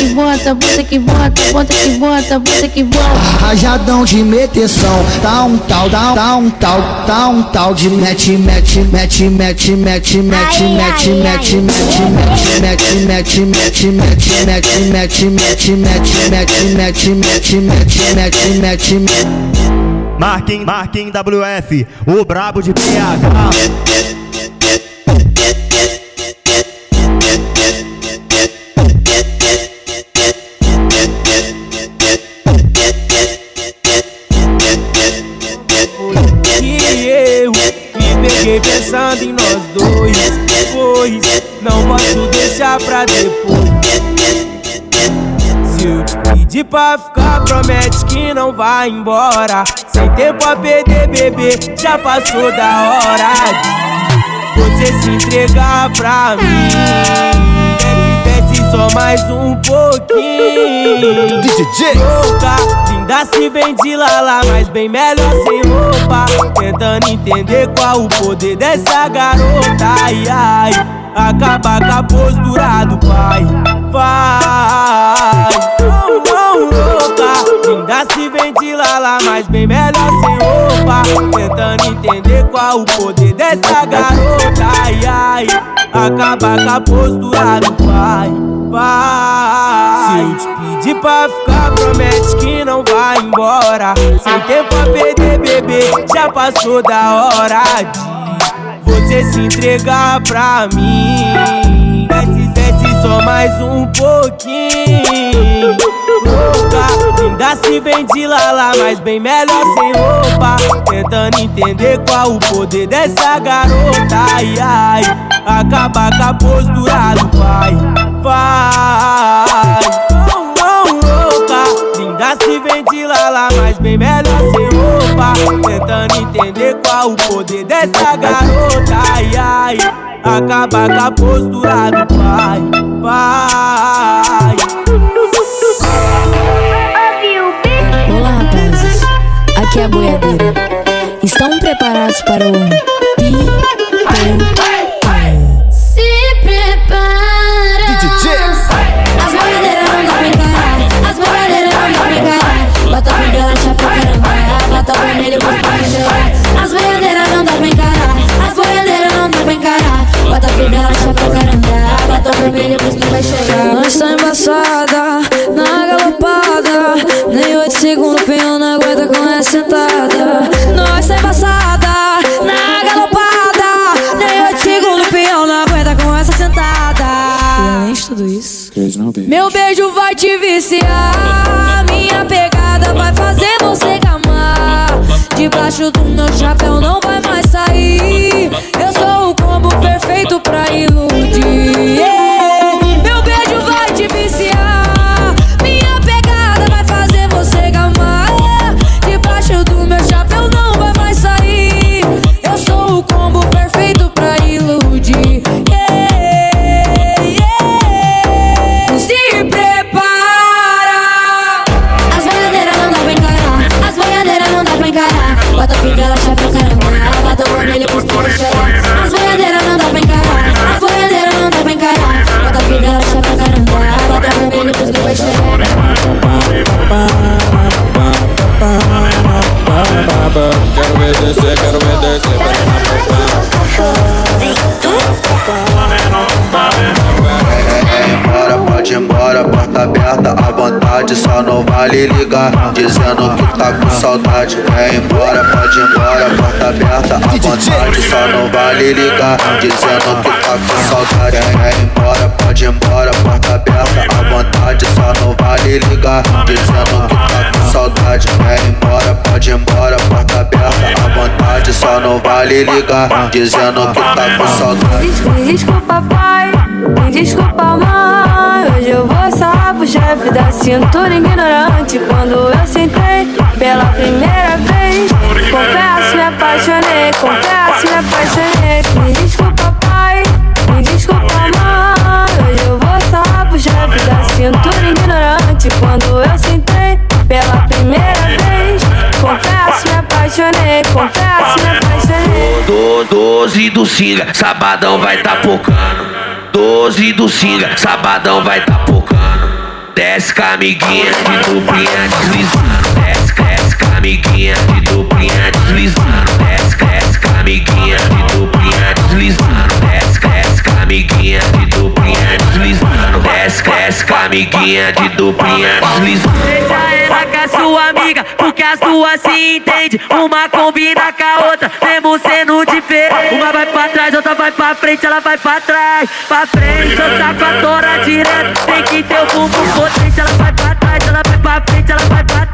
Rajadão de meteção, tá um tal de mete. Marquinhos WF, o brabo de PH. Pensando em nós dois, pois não posso deixar pra depois. Se eu te pedir pra ficar, promete que não vai embora. Sem tempo a perder, bebê, já passou da hora de você se entregar pra mim. Desce só mais um pouquinho. DJ Dyeg ainda se vende lá, mas bem melhor sem roupa. Tentando entender qual o poder dessa garota. Ai, acaba com a postura do pai. Vai, louca. Ainda se vende lá, mas bem melhor sem roupa. Tentando entender qual o poder dessa garota. Ai, acaba com a postura do pai. Vai. Se eu te pedir pra ficar, promete que não vai embora. Sem tempo a perder, bebê, já passou da hora de você se entregar pra mim. Desce só mais um pouquinho. Louca, ainda se vende lá, mas bem melhor sem roupa. Tentando entender qual o poder dessa garota. Ai, acaba com a postura do pai. Vai, louca. Linda se vende lá, mas bem melhor sem roupa. Tentando entender qual o poder dessa garota. Ai, acaba com a postura do pai. Vai. Olá, rapazes, aqui é a boiadeira. Estão preparados para o Pi? Bota vingança pra caramba, bota vermelho pra caramba. As boiadeiras não dá pra encarar, as boiadeiras não dá pra encarar. Bota vingança pra caramba, bota Nós tá embaçada, na galopada. Nem 8 segundos, peão não aguenta com essa sentada. Nós tá embaçada, na galopada. Nem 8 segundos, peão não aguenta com essa sentada. E além de tudo isso, meu beijo vai te viciar. Minha pegada vai fazer você gamar. Debaixo do meu chapéu não vai mais sair. Eu sou o combo perfeito pra iludir. Yeah. Meu beijo vai te viciar. Minha pegada vai fazer você gamar. Debaixo do meu chapéu não vai mais sair. Eu sou o combo perfeito pra iludir. Yeah. Yeah. Se prepara. As boiadeiras não dá pra encarar. As boiadeiras não dá pra encarar. Bota o pinguela, chapéu, caramba. Ela bota o vermelho pros dois cheirar. As boiadeiras não dá pra encarar. As boiadeiras não dá pra encarar. Bota o pinguela, chapéu, caramba. Ela bota o vermelho pros dois cheirar. Quero ver descer, quero ver descer. Vem tu. Bora, pode ir embora, porta aberta à vontade. Só não vale ligar dizendo que tá com saudade. Vem embora, pode ir embora, porta aberta à vontade. Só não vale ligar dizendo que tá com saudade. Vem embora, pode ir embora, porta aberta à vontade. Só não vale ligar dizendo que tá com saudade. Vem embora, pode ir embora, porta aberta à vontade. Só não vale ligar dizendo que tá com saudade. Desculpa pai, desculpa mãe. Hoje eu vou sarrar pro chefe da cintura ignorante. Quando eu sentei pela primeira vez, confesso, me apaixonei. Confesso, me apaixonei. Me desculpa pai, me desculpa mãe. Hoje eu vou sarrar pro chefe da cintura ignorante. Quando eu sentei pela primeira vez, confesso, me apaixonei. Confesso, me apaixonei. 12 do Singa, sabadão vai tá pocando. 12 do Singa, sabadão vai tá pocando. Desce com a amiguinha de duplinha deslizando. Desce com a amiguinha de duplinha deslizando. Desce com a amiguinha de duplinha deslizando. Desce com a amiguinha de duplinha deslizando. Desce com a amiguinha de duplinha deslizando. Deixa ela com a sua amiga, porque a sua se entende. Uma combina com a outra, mesmo sendo diferente. Uma vai pra trás, outra vai pra frente, ela vai pra trás. Pra frente, eu saco a tora direto. Tem que ter o bumbum potente, ela vai pra trás, ela vai pra frente, ela vai pra trás.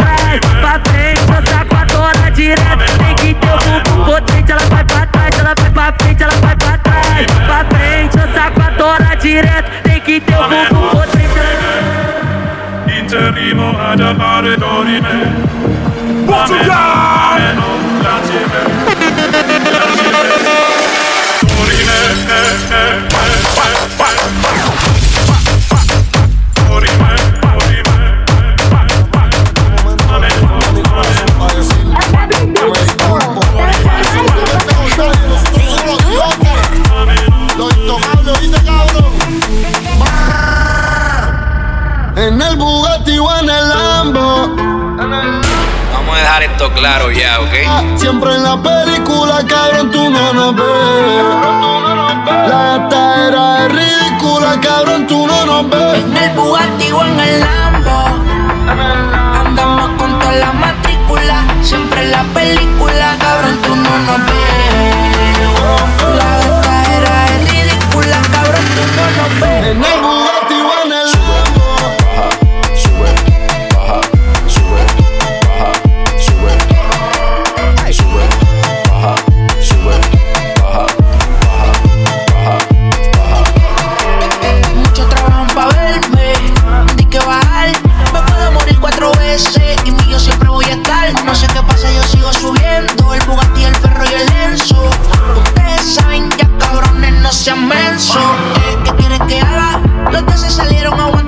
Pra frente, eu saco a tora direto. Tem que ter o bumbum potente, ela vai pra trás, ela vai pra frente, ela vai pra trás. Pra frente, eu saco a tora direto. Tem que ter o bumbum potente. Interrimo ad appare dorime. Portugal! En el Bugatti o en el Lambo. Vamos a dejar esto claro ya, ¿ok? Siempre en la película, cabrón, tú no nos ves. La gastadera es ridícula, cabrón, tú no nos ves. En el Bugatti o en el Lambo, andamos con toda la matrícula. Siempre en la película, cabrón, tú no nos ves. La gastadera es ridícula, cabrón, tú no nos ves. En el Bugatti o en el Lambo.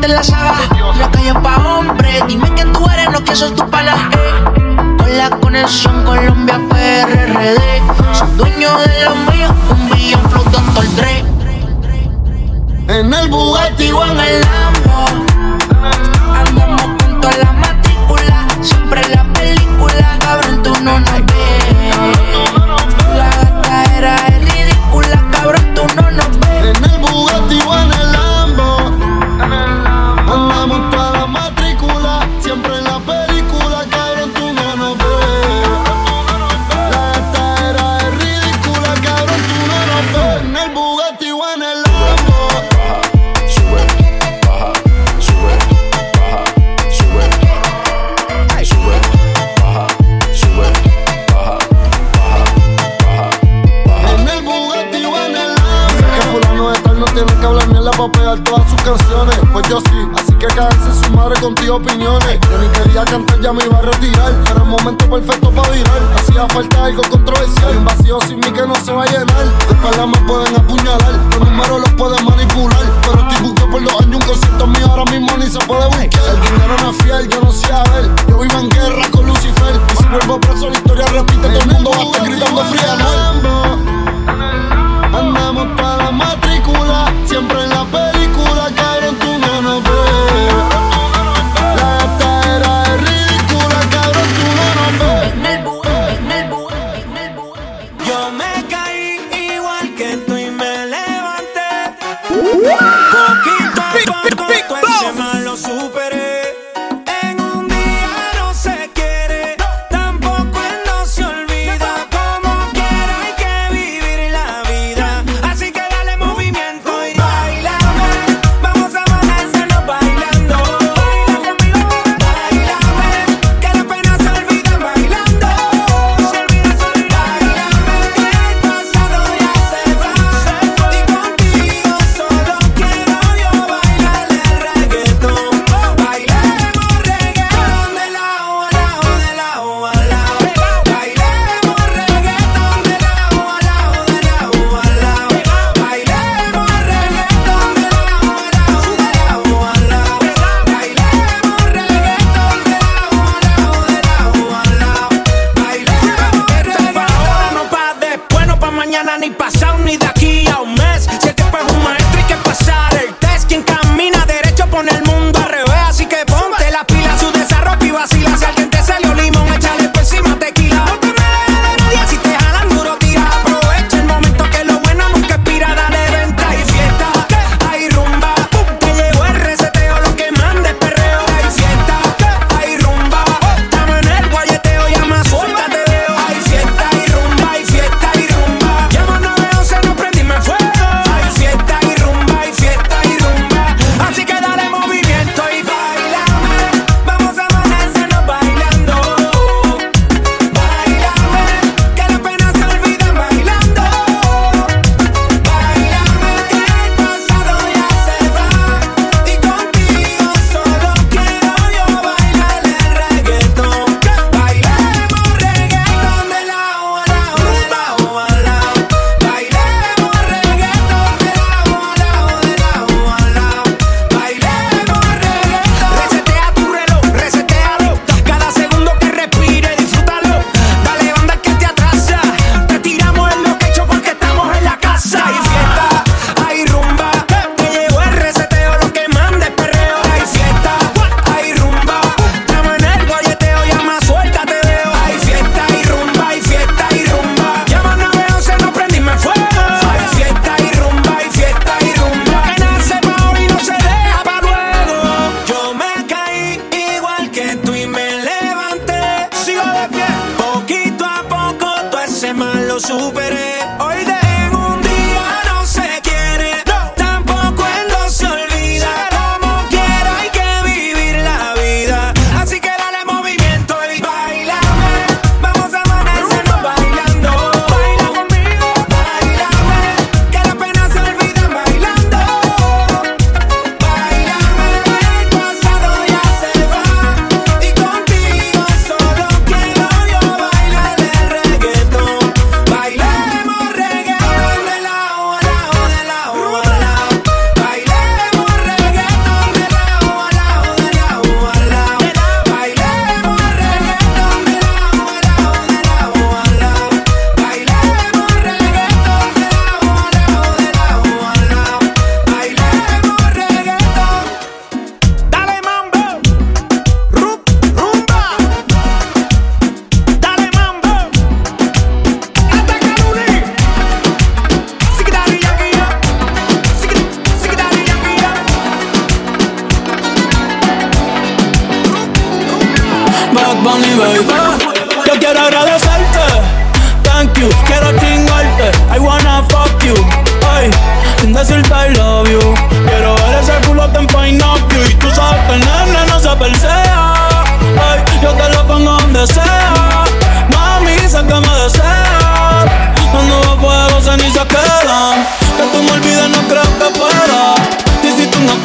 La saga, la calle pa' hombre. Dime que tú eres, no que sos tu pana. Con la conexión Colombia PRRD. Soy dueño de lo mío, un billón flotando al dre. En el Bugatti o en el Lambo, andamos con toda la matrícula. Siempre en la película, cabrón, tú no nos ves. La gastadera es ridícula, cabrón, tú no nos ves. En el Bugatti o en el Lambo. pegar todas sus canciones. Pues yo sí, así que cáganse en su madre con tus opiniones. Yo ni quería cantar, ya me iba a retirar. Era un momento perfecto para virar. Hacía falta algo controversial, un vacío sin mí que no se va a llenar. De espalda me pueden apuñalar, los números los pueden manipular, pero estoy buqueado por los años. Un concierto mío ahora mismo ni se puede buscar. El dinero no es fiel, yo no sé a ver. Yo vivo en guerra con Lucifer, y si vuelvo preso la historia repite. Todo el mundo va a estar gritando fría Noel. Andamos pa' la matrícula, siempre en la película, cabrón, tú no nos ves. La gastadera es ridícula, cabrón, tú no nos ves. En el bue. Yo me caí igual que tú y me levanté. Poquito a poco todo ese mal lo superé.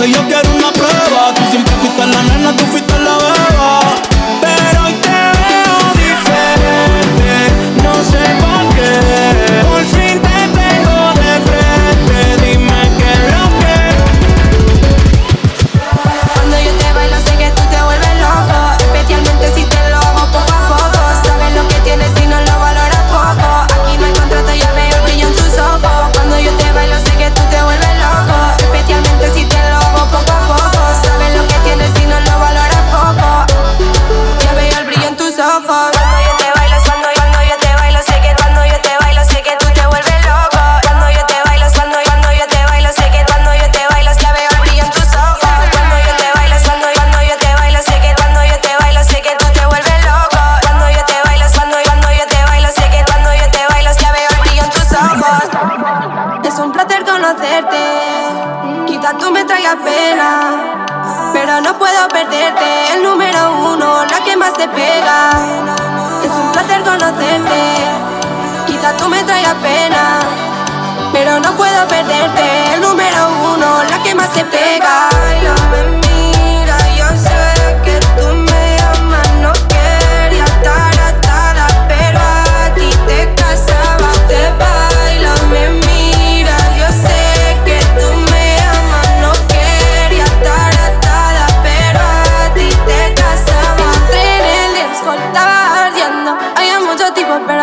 que yo quiero una prueba. Tú siempre fuiste la nena, tú fuiste la beba. Pero hoy te veo diferente, no sé por qué. Por fin te tengo de frente, dime qué es lo que. Cuando yo te bailo sé que tú te vuelves loco, especialmente si te lo hago poco a poco. Sabes lo que tienes y no lo valoras poco. Aquí no hay contrato, ya veo el brillo en tus ojos. Cuando yo te bailo sé que tú te vuelves loco, especialmente si te lo hago poco a poco. Sabes lo que tienes y no lo valoras poco. Ya veo el brillo en tus ojos. Pena, pero no puedo perderte, el número uno, la que más te pega. Es un placer conocerte, quizás tú me traigas pena, pero no puedo perderte, el número uno, la que más te pega.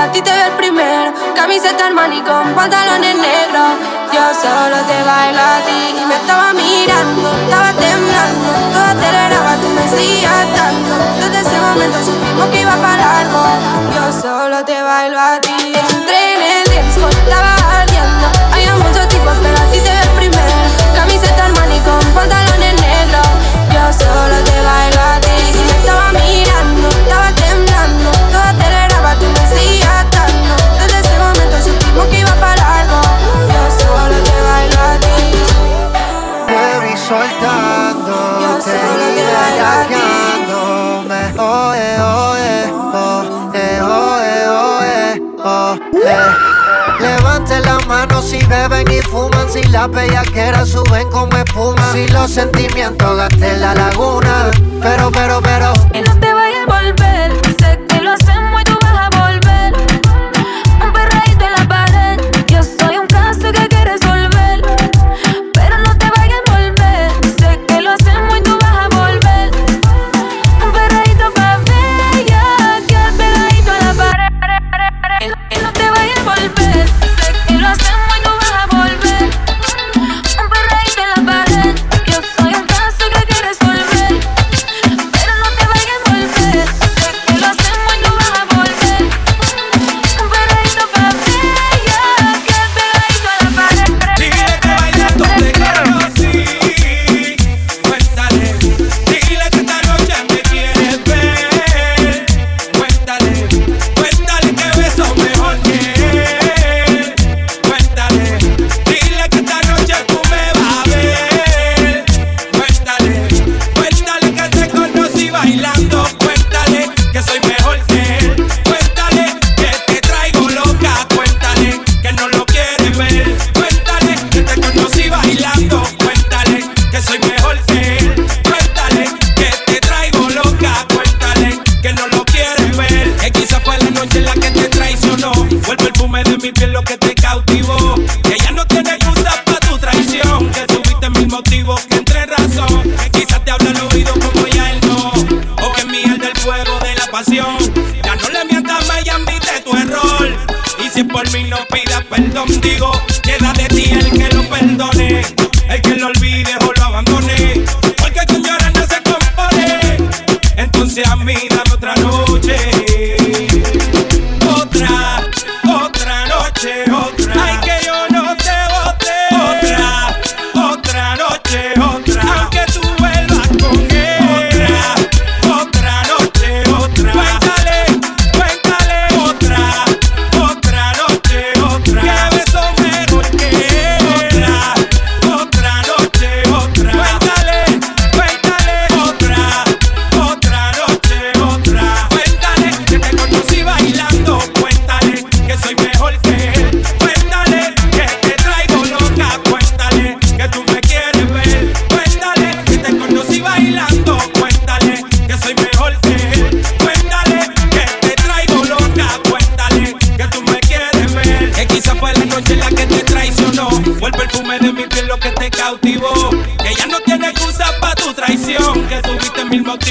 A ti te veo el primero, camiseta Armani con pantalones negros. Yo solo te bailo a ti y me estaba mirando, estaba temblando, todo aceleraba, tú me sigas tanto. Desde ese momento supimos que iba para largo. Yo solo te bailo a ti. Entré en el disco, estaba ardiendo, había muchos tipos pero a ti te veo el primero, camiseta Armani con pantalones negros. Yo solo te bailo a ti y me estaba mirando, estaba temblando, todo aceleraba, tú me sigas. Desde ese momento supimos que iba para largo. Yo solo te bailo a ti. Te vi soltando, te vi bellaqueándome. Oe, oe, oe, oe, oe, oe. Levanten las manos si beben y fuman, si las bellaqueras suben como espuma, si los sentimientos gasten la laguna. Pero y no te vayas a volver, sé que lo hacemos y tú vas a volver.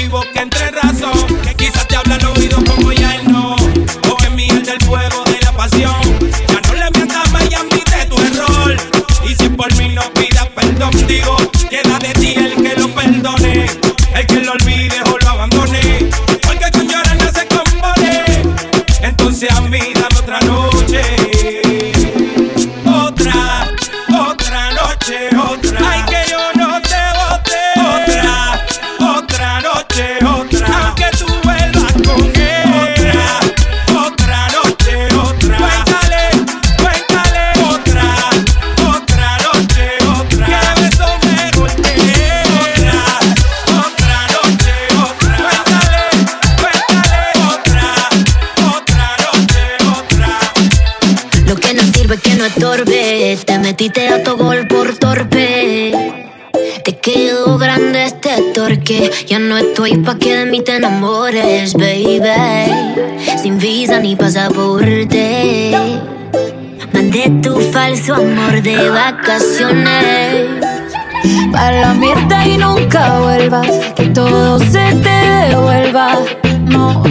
motivo que entre en razón. Que quizás te habla al oído como ya él no. O que miel del fuego de la pasión. Ya no le mientas más y admite tu error. Y si por mí no pidas perdón, digo, queda de ti el que lo perdone. El que lo olvide o lo abandone. Porque con llorar no se compone. Entonces a mí dame otra noche. Otra noche, otra. Ay, que yo no te boté. Otra noche, otra. Aunque tú vuelvas con él. Otra noche, otra. Cuéntale. Otra noche, otra. Que beso mejor que él. Otra noche, otra. Cuéntale. Otra noche, otra. Lo que no sirve es que no estorbe. Te metiste a tu gol por torpe. Te quedó grande este torque. Ya no estoy pa' que de mí te enamores, baby. Sin visa ni pasaporte. Mandé tu falso amor de vacaciones. Pa' la mierda y nunca vuelvas. Que todo se te devuelva. No,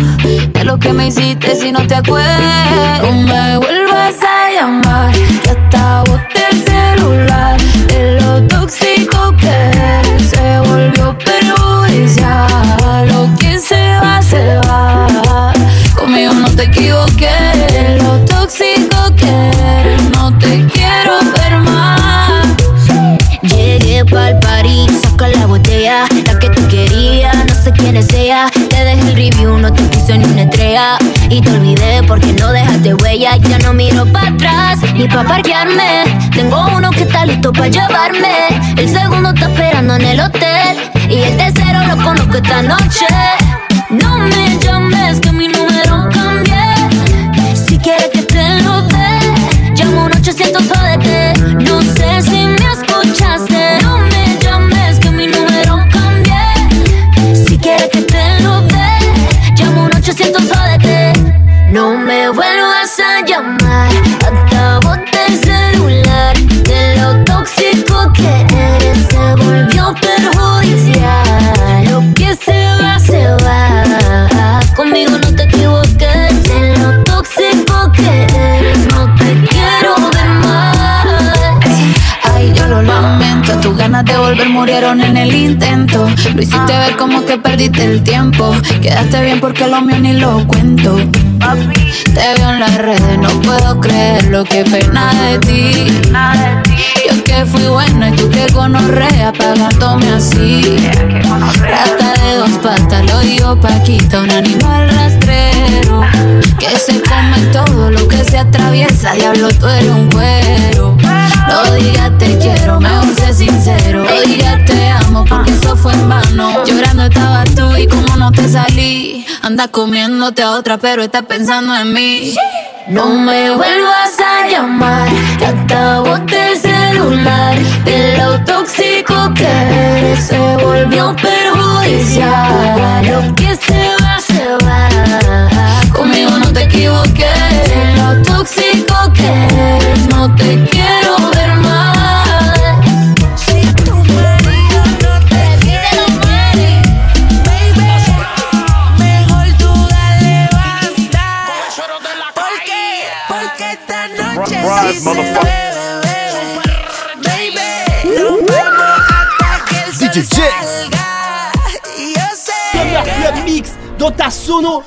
de lo que me hiciste si no te acuerdas. No me vuelvas a llamar. Que hasta boté el celular. De lo tóxico que eres, se volvió perjudicial. Lo que se va, conmigo no te equivoques. De lo tóxico que eres, no te quiero ver más. Llegué pa'l party, saca la botella, la que tú querías, no sé quién sea. Te dejé el review, no te puse ni una estrella. Y te olvidé porque no dejaste huella. Ya no miro para atrás ni pa' parquearme. Tengo uno que está listo pa' llevarme. El segundo está esperando en el hotel. Y el tercero lo conozco esta noche. No me llames que mi número cambié. Si quieres que te lo dé, llamo un 800, jódete. No sé si me escuchaste. No me llames que mi número cambié. Si quieres que te lo dé, llamo un 800, jódete. No me vuelvas a llamar. Hasta boté el celular. De lo tóxico que eres, se volvió perjudicial. Lo que se va, conmigo no te equivoques. De lo tóxico que eres, no te quiero ver más. Ay, yo lo lamento. Tus ganas de volver murieron en el intento. Lo hiciste ver como que perdiste el tiempo. Quedaste bien porque lo mío ni lo cuento. Te veo en las redes, no puedo creer lo que pena de ti. Yo que fui buena y tú que gonorrea pagándome así. Rata de dos patas, lo digo Paquita, un animal rastrero que se come todo lo que se atraviesa. Diablo, tú eres un cuero. No digas te quiero, mejor sé sincero. No digas te amo porque eso fue en vano. Llorando estabas tú y como no te salí. Andas comiéndote a otra pero estás pensando en mí. No me vuelvas a llamar. Que hasta boté el celular. De lo tóxico que eres, se volvió perjudicial. Lo que se va, conmigo no te equivoques. De lo tóxico que eres, no te quiero ver más. DJ Dyeg, Premier Club Mix dans ta sono.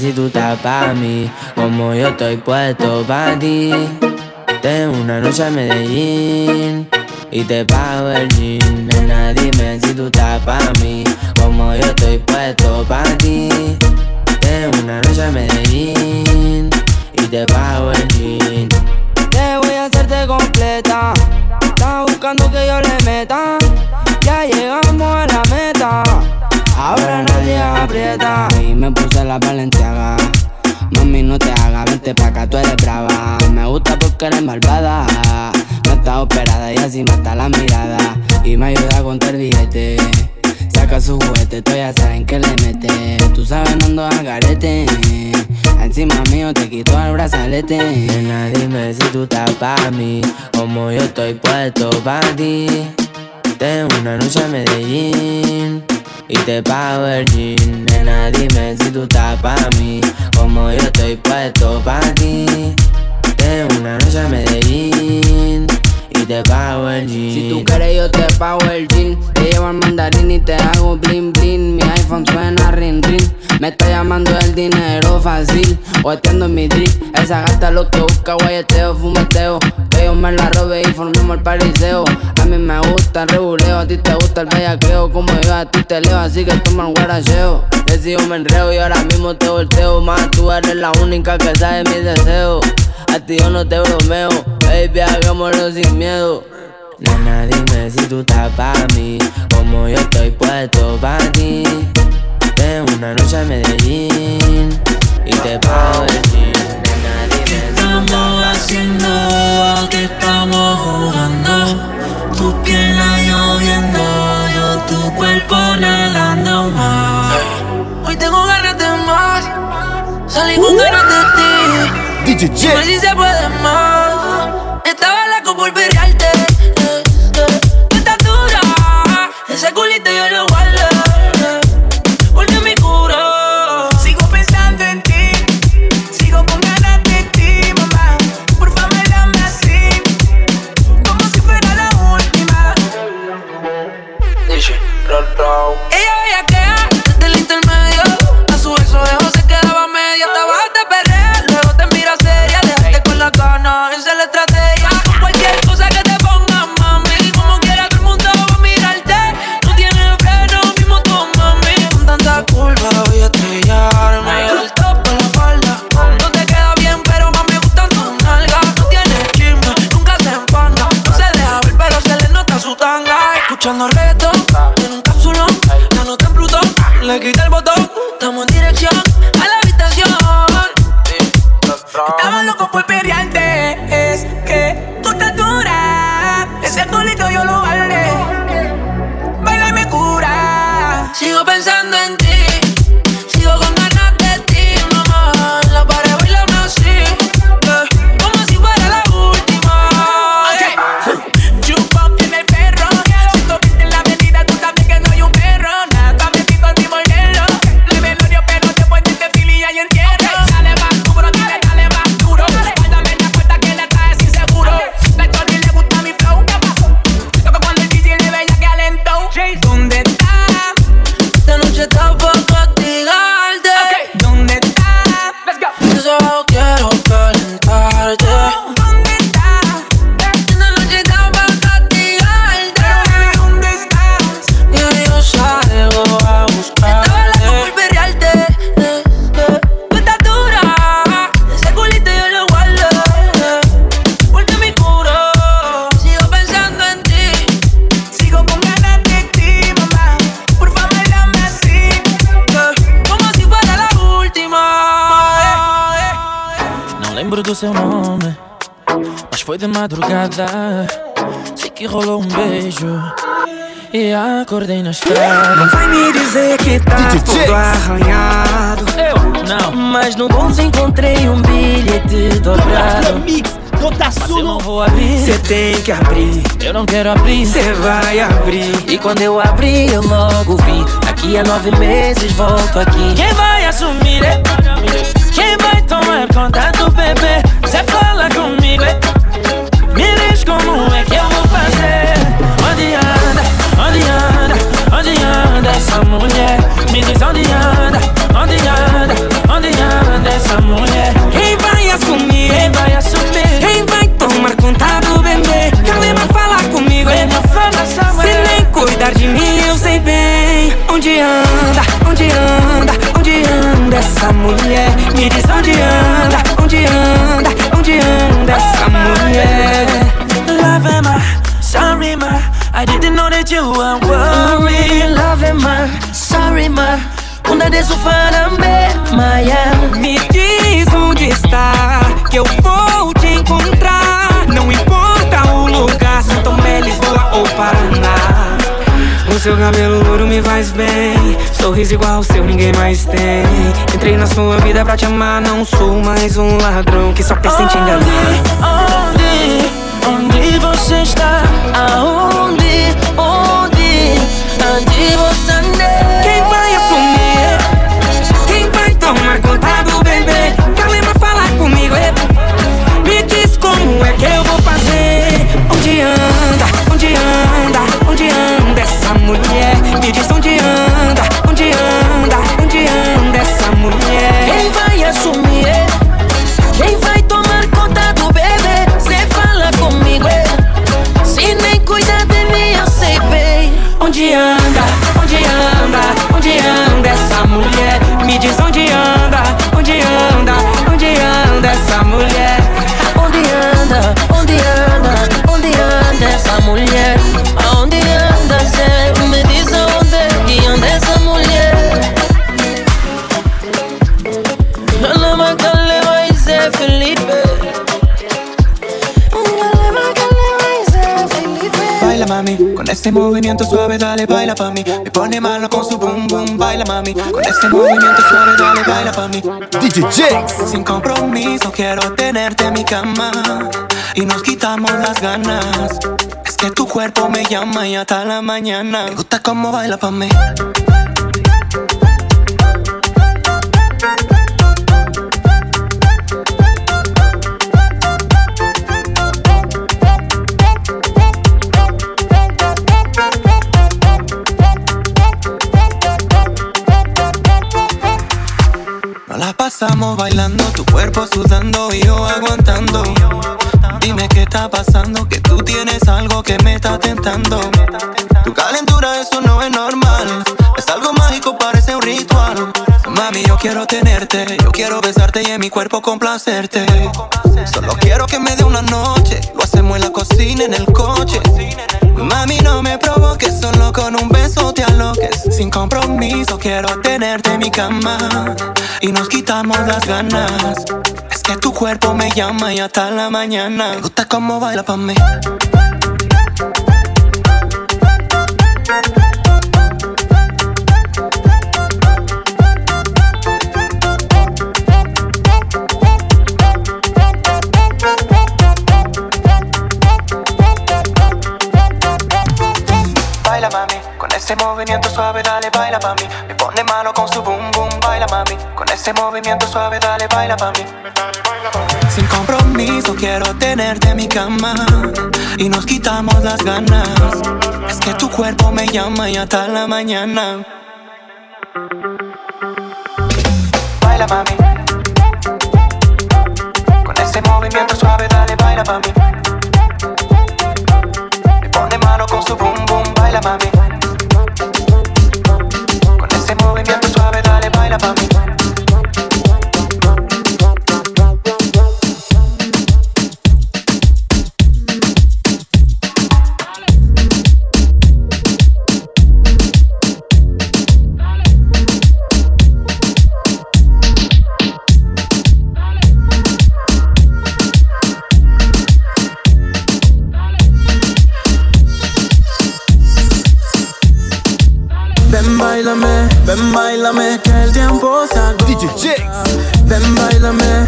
Si tú estás pa' mí, como yo estoy puesto pa' ti. Tengo una noche en Medellín y te pago el gin. Nena, dime si tú estás pa' mí, como yo estoy puesto pa' ti. Tengo una noche en Medellín y te pago el gin. Te voy a hacerte completa, estás buscando que yo le meta. Ya llegamos a la meta, ahora nadie aprieta. Y me puse la Balenciaga. Mami, no te hagas, vente pa' acá, tú eres brava. Me gusta porque eres malvada. No está operada y así mata la mirada. Y me ayuda a contar billete. Saca su juguete, todos ya saben que le mete. Tú sabes, no ando al garete. Encima mío te quito el brazalete. Nena, dime si tú estás pa' mí, como yo estoy puesto pa' ti. Tengo una noche en Medellín y te pago el jean. Nena, dime si tú estás pa' mí, como yo estoy puesto pa' ti. Tengo una noche en Medellín y te pago el jean. Si tú quieres yo te pago el jean. Te llevo al mandarín y te hago bling bling. Mi iPhone suena ring ring. Me está llamando el dinero fácil, o estiendo en mi drip. Esa gata lo que busca, guayeteo, fumeteo. Que yo me la robe y formemos el pariseo. A mí me gusta el rebuleo, a ti te gusta el bellaqueo. Como yo a ti te leo, así que toma el guaracheo. Si yo me enreo y ahora mismo te volteo. Más tú eres la única que sabe mis deseos. A ti yo no te bromeo, baby, hagámoslo sin miedo. Nena, dime si tú estás pa' mí, como yo estoy puesto pa' ti. Una noche a Medellín y te pago el jean. Nena, dime ¿qué estamos haciendo? ¿A qué estamos jugando? Tu piel lloviendo, yo tu cuerpo nadando más. Hoy tengo ganas de más, salí con ganas de ti. Dime si se puede más, estaba loco por perrearte. Tú estás dura, ese culito yo lo guardo. Sei que rolou beijo e acordei na estrada. Não vai me dizer que tá tudo arranhado. Eu não. Mas no bolso encontrei bilhete dobrado. Mix, mas eu não vou abrir. Cê tem que abrir. Eu não quero abrir. Cê vai abrir. E quando eu abri eu logo vi. Daqui a 9 meses volto aqui. Quem vai assumir é? Quem vai tomar conta do bebê? Cê fala comigo é? Me diz como é que eu vou fazer. Onde anda, onde anda, onde anda essa mulher? Me diz onde anda, onde anda, onde anda essa mulher? Quem vai assumir? Quem vai assumir? Quem vai tomar conta do bebê? Quem lembra falar comigo? Quem não fala essa mulher? Se nem cuidar de mim eu sei bem. Onde anda, onde anda, onde anda essa mulher? Me diz onde anda, onde anda, onde anda essa mulher? Love am I, sorry ma, I didn't know that you were worried. Love am I, sorry ma, onda de sofá na mesma. Me diz onde está, que eu vou te encontrar. Não importa o lugar, seu cabelo louro me faz bem. Sorriso igual o seu ninguém mais tem. Entrei na sua vida pra te amar. Não sou mais um ladrão que só pensa em te enganar. Onde você está? Onde você anda? Quem vai assumir? Quem vai tomar conta do bebê? Quer lembrar falar comigo? Me diz como é que eu vou fazer. Onde anda essa mulher? Me diz onde anda essa mulher? Quem vai assumir? Quem vai tomar conta do bebê? Cê fala comigo, se nem cuida de mim eu sei bem. Onde anda essa mulher? Me diz onde anda essa mulher? Onde anda essa mulher? Aonde anda, cê me diz onde anda essa mulher? Ela magale vai ser Felipe. Baila mami, con este movimiento suave dale baila pa' mí. Me pone malo con su boom boom, baila mami. Con este movimiento suave dale baila pa' mí. DJ Dyeg. Sin compromiso quiero tenerte en mi cama y nos quitamos las ganas. Es que tu cuerpo me llama y hasta la mañana. Me gusta cómo baila pa' mí. Nos la pasamos bailando, tu cuerpo sudando y yo aguantando. Dime qué está pasando, que tú tienes algo que me está tentando. Tu calentura, eso no es normal. Es algo mágico, parece un ritual. Mami, yo quiero tenerte, yo quiero besarte y en mi cuerpo complacerte. Solo quiero que me dé una noche, lo hacemos en la cocina, en el coche. Mami, no me provoques, solo con un beso te aloques. Sin compromiso quiero tenerte en mi cama y nos quitamos las ganas. Es que tu cuerpo me llama y hasta la mañana. Me gusta cómo baila pa' mí. Con ese movimiento suave, dale, baila pa' mí. Me pone malo con su boom, boom, baila mami. Con ese movimiento suave, dale, baila pa' mí. Sin compromiso quiero tenerte en mi cama y nos quitamos las ganas. Es que tu cuerpo me llama y hasta la mañana. Baila mami. Con ese movimiento suave, dale, baila pa' mí. Me pone malo con su boom, boom, baila mami. Movimiento suave, dale, baila pa' mí. Ven, báilame, que el tiempo se agota. DJ Dyeg. Ven, báilame,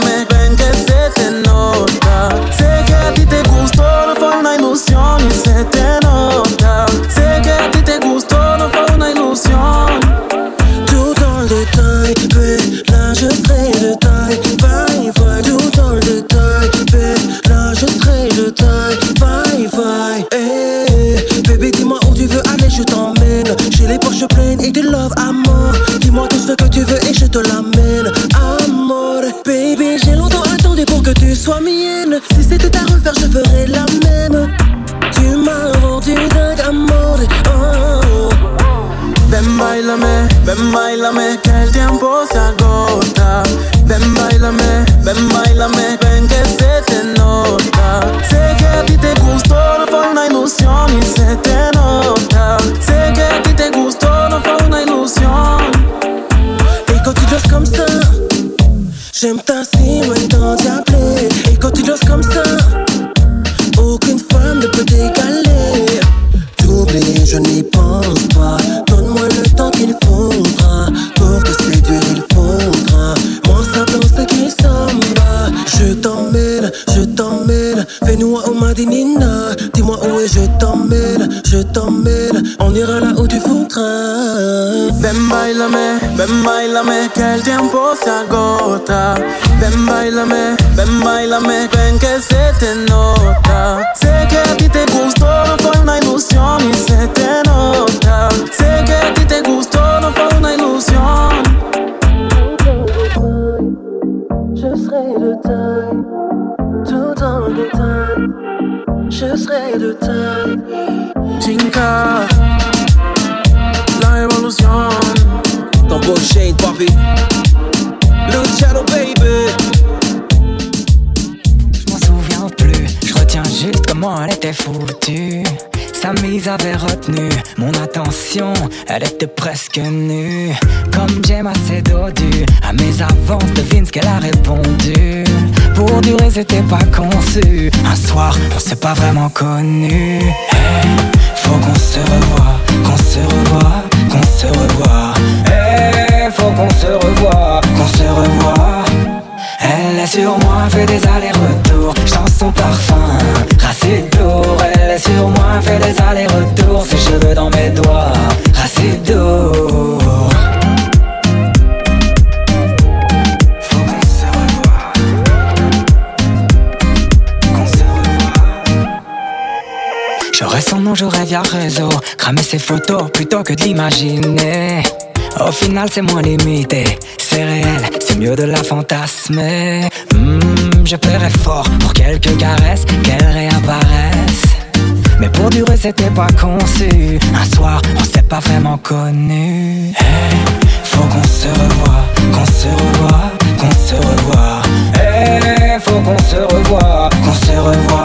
ven que se te nota. Sé que a ti te gustó, no fue una ilusión y se te nota. Sé que a ti te gustó, no fue una ilusion. Tout dans le détail, bébé, là je serai le taille. Va y va, tout dans le détail, bébé, là je serai le taille. Va y va, hey, bébé, dis-moi où tu veux aller, je t'emmène. J'ai les poches pleines et du love à mort. Dis-moi tout ce que tu veux et je te l'amène à mort. Baby, j'ai longtemps attendu pour que tu sois mienne. Si c'était à refaire, je ferais la même. Tu m'as rendu dingue à mort. Oh. Ven, báilame, que el tiempo se agota. Ven, báilame, ven que se te nota. Sé que a ti te gustó, no fue una ilusión y se te nota. Sé que a ti te gustó, no fue una ilusión. Et quand tu danses comme ça, j'aime ta silhouette endiablée. Et quand tu danses comme ça, aucune femme ne peut décaler. T'oublier, je n'ai pas. je t'emmène. Fais-nous un Omadinina, dis-moi où et je t'emmène, je t'emmène. On ira là où tu voudras. Ven bailame, que el tiempo se agota. Ven bailame, ven que se te nota. Sé que a ti te gustó, no fue una ilusión y se te nota. Sé que a ti te gustó, no fue una ilusión. Je serai de taille, tout en détail. Je serai de taille. Chinka, la révolution. Tambour Shade, papi. Luciano, baby. Je m'en souviens plus, je retiens juste comment elle était foutue. Sa mise avait retenu mon attention, elle était presque nue. Comme j'aime assez dodu, à mes avances devine ce qu'elle a répondu. Pour durer c'était pas conçu, un soir on s'est pas vraiment connu. Hey, faut qu'on se revoie, qu'on se revoie, qu'on se revoie. Hey, faut qu'on se revoie, qu'on se revoie. Elle est sur moi, fait des allers-retours, j'en son parfum, rassis d'or. Elle est sur moi, fait des allers-retours, ses cheveux dans mes doigts, rassis d'or. Faut qu'on se revoie. J'aurais son nom, j'aurais via réseau, cramer ses photos plutôt que de l'imaginer. Au final c'est moins limité, c'est réel, c'est mieux de la fantasmer. Je paierais fort pour quelques caresses, qu'elles réapparaissent. Mais pour durer c'était pas conçu, un soir on s'est pas vraiment connu. Hey, faut qu'on se revoie, qu'on se revoie, qu'on se revoie. Hey, faut qu'on se revoie, qu'on se revoie.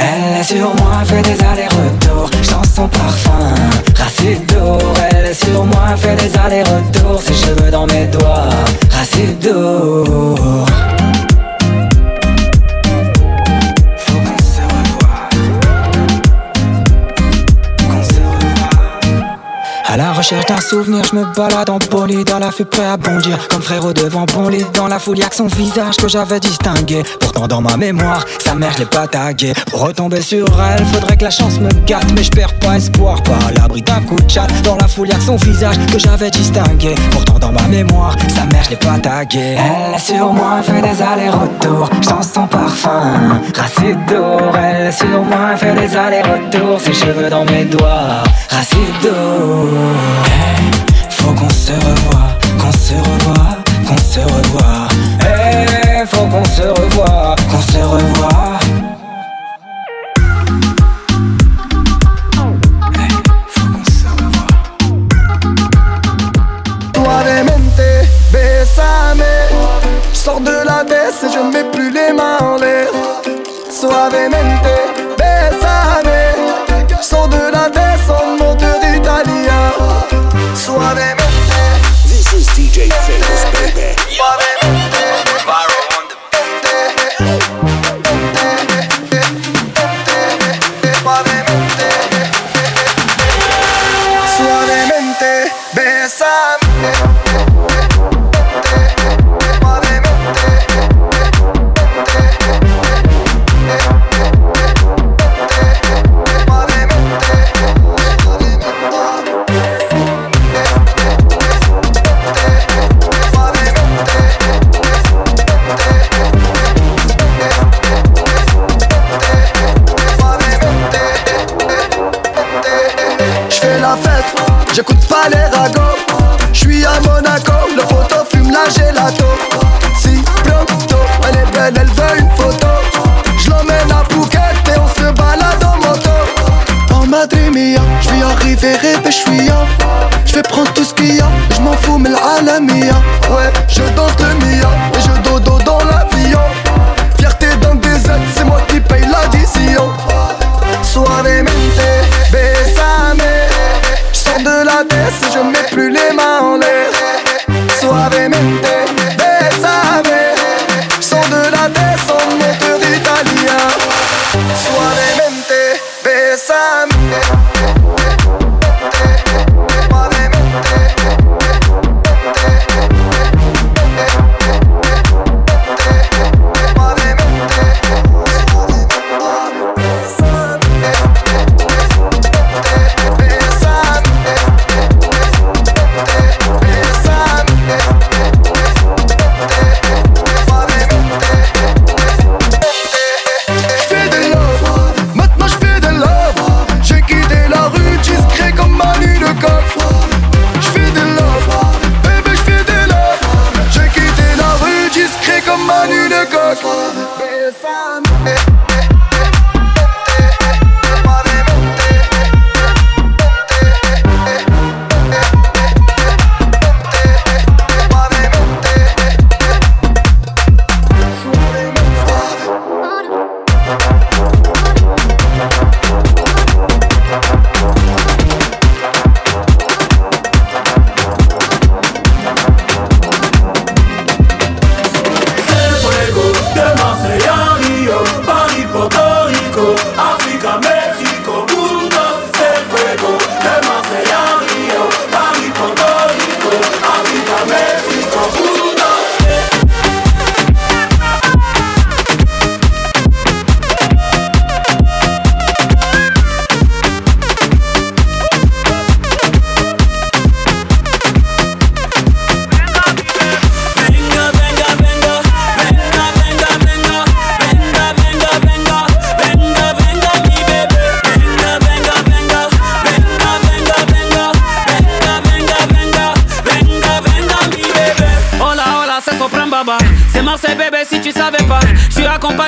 Elle est sur moi, fait des allers-retours, j'en sens son parfum, rassis d'or. Elle est sur moi, fait des allers-retours, ses cheveux dans mes doigts, rassis d'or. Faut qu'on se revoie. À la recherche d'un souvenir, je me balade en poli, dans la fée prêt à bondir, comme frérot devant bon lit. Dans la folie avec son visage que j'avais distingué, pourtant dans ma mémoire, sa mère je l'ai pas tagué. Pour retomber sur elle, faudrait que la chance me gâte, mais je perds pas espoir, pas à l'abri d'un coup de chat. Dans la folie avec son visage que j'avais distingué, pourtant dans ma mémoire, sa mère je l'ai pas tagué. Elle est sur moi, fait des allers-retours, j'en sens son parfum, rassis d'or. Elle est sur moi, fait des allers-retours, ses cheveux dans mes doigts, rassis d'or. Hey, faut qu'on se revoie, qu'on se revoie, qu'on se revoie. Hey, faut qu'on se revoie, qu'on se revoie. Hey, faut qu'on se revoie. Suavemente, bésame. J'sors de la baisse et je ne mets plus les mains en l'air. Suavemente, bésame. J'sors de la baisse en monteur italien. Suavemente. This is DJ Famous, baby. Suavemente. Viral on the beat. Suavemente. Besame. J'écoute pas les ragots, j'suis à Monaco, le poteau fume la gelato. Si plutôt, elle est belle, elle veut une photo. J'l'emmène à Phuket et on se balade en moto. En Madrid mia, j'vais arriver répéchouia. J'vais prendre tout ce qu'il y a, j'm'en fous mais l'alamia. Ouais, je danse le mia et je dodo dans l'avion. Fierté d'un désert, c'est moi qui paye l'addition. Suavemente, besame. J'sors de la baisse et je mets plus les mains en l'air. Suavemente, besame. J'sors de la baisse en monteur italien. Suavemente, besame.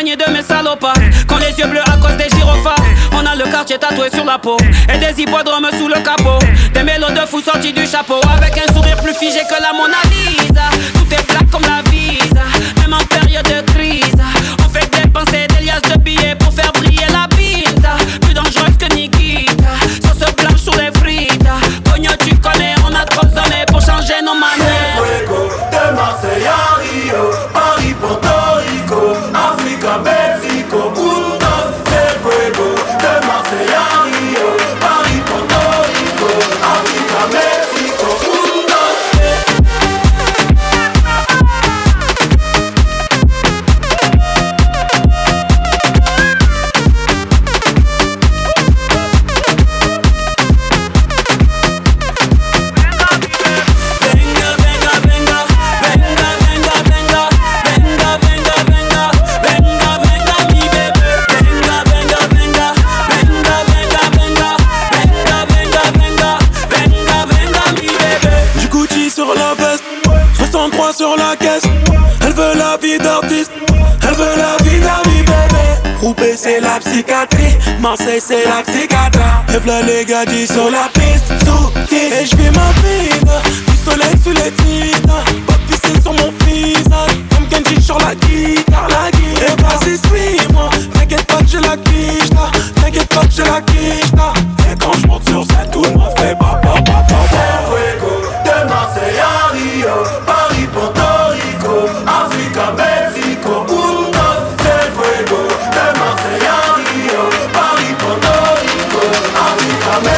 De mes salopards, quand les yeux bleus à cause des gyrophares, on a le quartier tatoué sur la peau et des hippodromes sous le capot, des mélos de fous sortis du chapeau, avec un sourire plus figé que la Mona Lisa. Tout est black comme la Visa, même en période de crise. On fait dépenser des liasses de billets pour faire briller la pinta, plus dangereuse que Nikita. Sauce blanche sur les frites, Pogno tu connais, on a trop sonné pour changer nos manières. C'est Fuego de Marseille à Rio, Paris Porto. Mexico, Bundos, c'est Fuego, de Marseille à Rio, Paris, Porto Rico, Africa, Mexico, Bundos. Venga, venga, venga, venga, venga, venga, venga, venga, venga, venga. Sur la caisse, elle veut la vie d'artiste, elle veut la vie d'ami bébé. Roubaix c'est la psychiatrie, Marseille c'est la psychiatra. Et v'là les gars dit sur la piste, tout et j'vis ma vie. Du soleil sur les titans, pas de piscine sur mon visage. Comme Kenji sur la guitare, et vas-y suis-moi. T'inquiète pas que j'ai la quiche là, t'inquiète pas que j'ai la quiche là. Et quand j'monte sur scène, tout le monde fait ba ba ba ba ba. De Marseille à Rio, Paris, Porto Rico, Africa, Mexico, Bundos, c'est Fuego. De Marseille à Rio, Paris, Porto Rico, Africa, Mexico,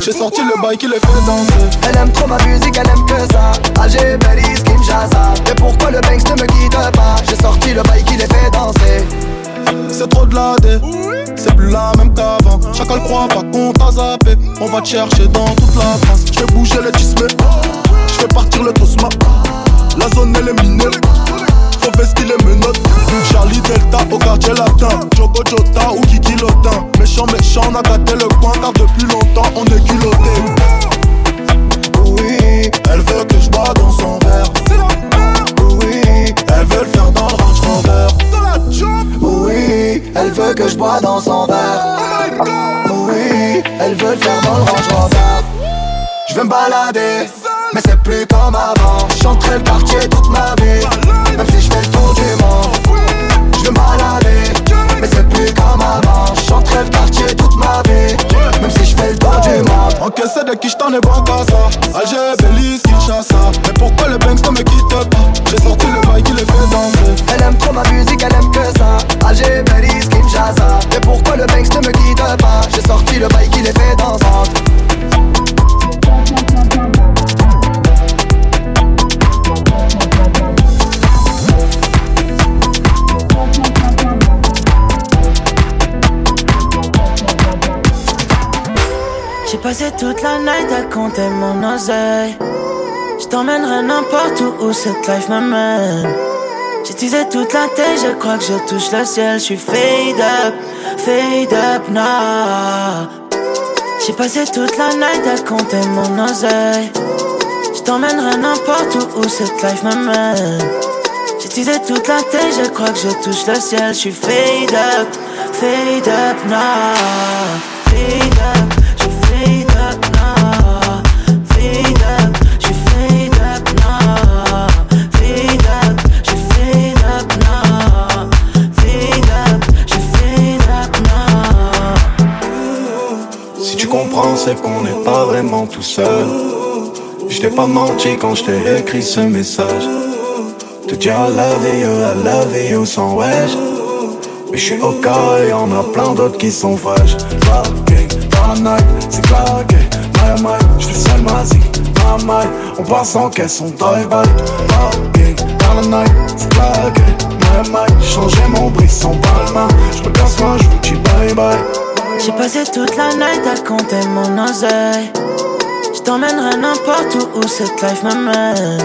j'ai sorti le bail qui les fait danser. Elle aime trop ma musique, elle aime que ça. Alger, Belize, Kinshasa. Et pourquoi le Banks ne me quitte pas? J'ai sorti le bail qui les fait danser. C'est trop de la D, c'est plus la même qu'avant. Chacun croit pas qu'on t'a zappé. On va te chercher dans toute la France. J'fais bouger les tismes, j'fais partir le tosma. La zone elle est minée, faut vestir les menottes. Charlie Delta au quartier latin, Jogo Jota ou Kiki Lotin. Méchant méchant on a gâté le coin car depuis longtemps on est culotté. Oui, elle veut que je bois dans son verre. Oui, elle veut le faire dans le Range Rover. Oui, elle veut que je bois dans son verre. Oui, elle veut le faire dans le Range Rover. Je vais me balader, mais c'est plus comme avant. Je chanterai le quartier toute ma vie, même si je fais le tour du monde. Je veux m'alader, mais c'est plus comme avant. Je chanterai le quartier toute ma vie, même si je fais le tour du monde. Encaissé de qui je t'en ai ça. Alger, Belize, Kinshasa. Mais pourquoi le Banks ne me quitte pas? J'ai sorti le bail qui les fait danser. Elle aime trop ma musique, elle aime que ça. Alger, Belize, Kinshasa. Mais pourquoi le Banks ne me quitte pas? J'ai sorti le bail qui les fait danser. J'ai passé toute la night à compter mon oseille. Je t'emmènerai n'importe où cette life m'amène. J'ai teasé toute la tête, je crois que je touche le ciel. Je suis fade up now. J'ai passé toute la night à compter mon oseille. Je t'emmènerai n'importe où cette life m'amène. J'ai teasé toute la tête, je crois que je touche le ciel. Je suis fade up now. Fade up. C'est qu'on n'est pas vraiment tout seul. Je t'ai pas menti quand je t'ai écrit ce message. Te dire I love you sans wesh. Mais je suis au cas et y'en a plein d'autres qui sont fraîches. Parking, paranoïde, c'est claqué. My, je te sale ma zik, my. On passe en caisse, on dive by. Parking, paranoïde, c'est claqué. My, changer mon bris sans palma. Je me casse moi, je vous dis bye bye. J'ai passé toute la night à compter mon oseille. Je t'emmènerai n'importe où cette life m'amène.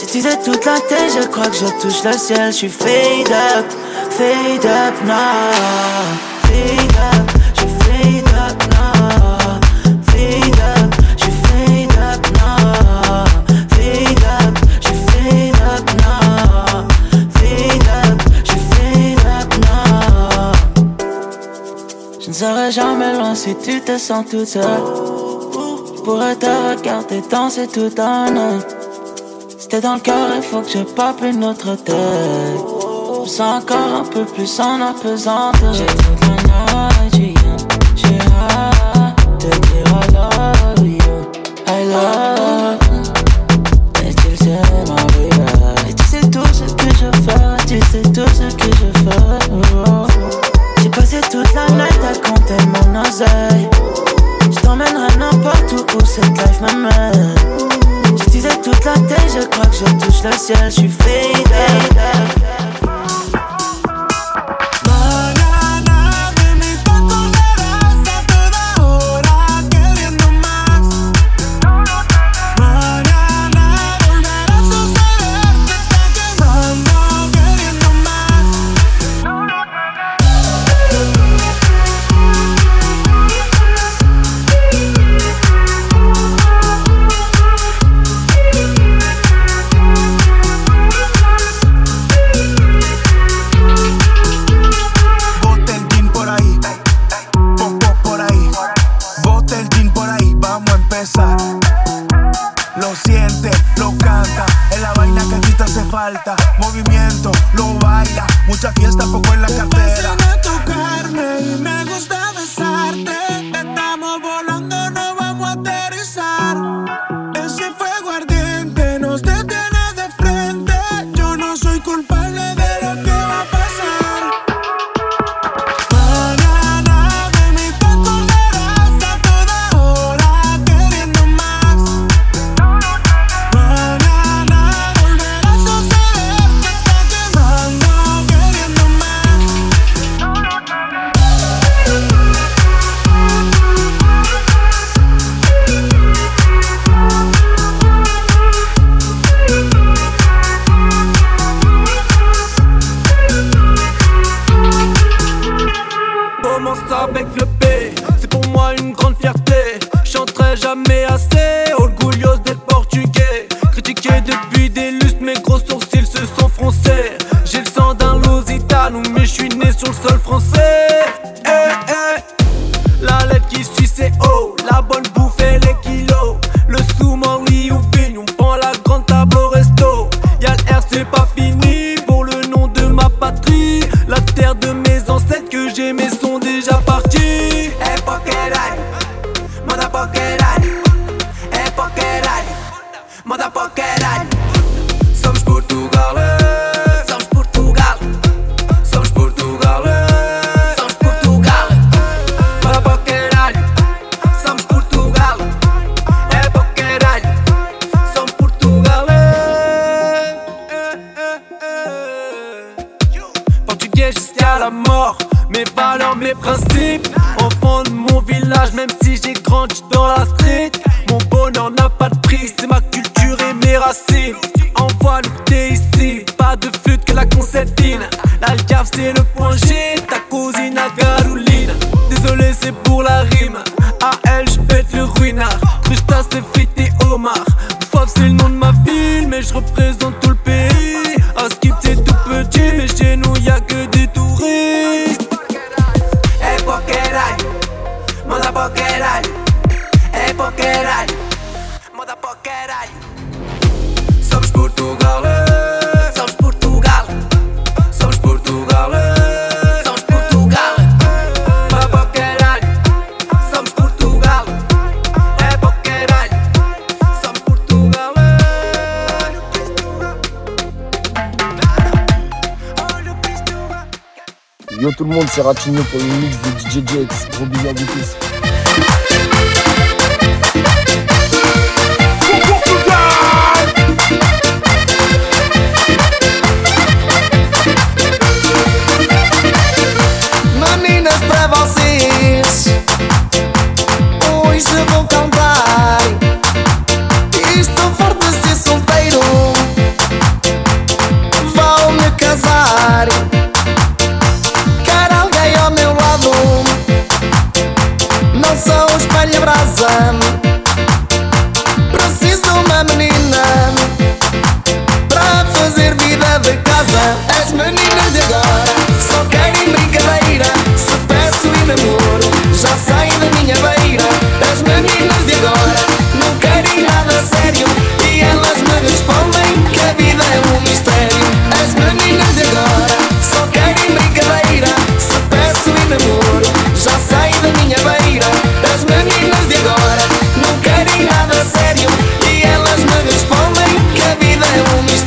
J'ai teasé toute la tête, je crois que je touche le ciel. Je suis fade up now. Fade up. Je serai jamais loin si tu te sens toute seule. Je pourrais te regarder danser tout un night. C'était dans le cœur, il faut que je pape une autre tête. Je me sens encore un peu plus en apesanteur. J'ai toute la night, j'ai hâte de dire I love you. Est-ce qu'il s'est marié? Et tu sais tout ce que je ferai, tu sais tout ce que je ferai. Oh. J'ai passé toute la night à compter mon oseille. Je t'emmènerai n'importe où cette life m'amène. Je disais toute la tête, je crois que je touche le ciel. Je suis fade up. La lettre qui suit c'est haut, la bonne bouffe et les kilos. Le sous-marie ou vignon. liés jusqu'à la mort. Mes valeurs, mes principes. Enfant de mon village, même si j'ai grandi dans la street. Mon bonheur n'a pas de prix, c'est ma culture et mes racines. Envoie le thé ici, pas de flûte que la concertine. L'alcave c'est le point G, ta cousine à Garouline. Désolé c'est pour la rime, à elle j'pète le ruinard. Crusta c'est frites et homard, Faf c'est le nom de ma ville. Mais j'représente tout le pays, à Skip c'est tout petit. Mais chez nous y'a que des touristes. Hey Pokerai, Manda Pokerai. Hey Pokerai, Manda Pokerai. Somos Portugal, somos Portugal, somos Portugal, somos Portugal. Manda Pokerai, somos Portugal. Hey Pokerai, somos Portugal. Yo tout le monde, c'est Ratino pour le mix de DJ Dyeg. Gros bisous à tous. Hoje vou cantar. Estou farto de ser solteiro. Vou me casar. Quero alguém ao meu lado. Não sou espalha-brasa. Preciso de uma menina para fazer vida de casa. As meninas de agora só querem brincadeira. Se peço em namoro, já saem da minha beira. As meninas de agora não querem nada sério e elas me respondem que a vida é um mistério. As meninas de agora só querem brincadeira. Se peço em namoro, já saem da minha beira. As meninas de agora não querem nada sério e elas me respondem que a vida é um mistério.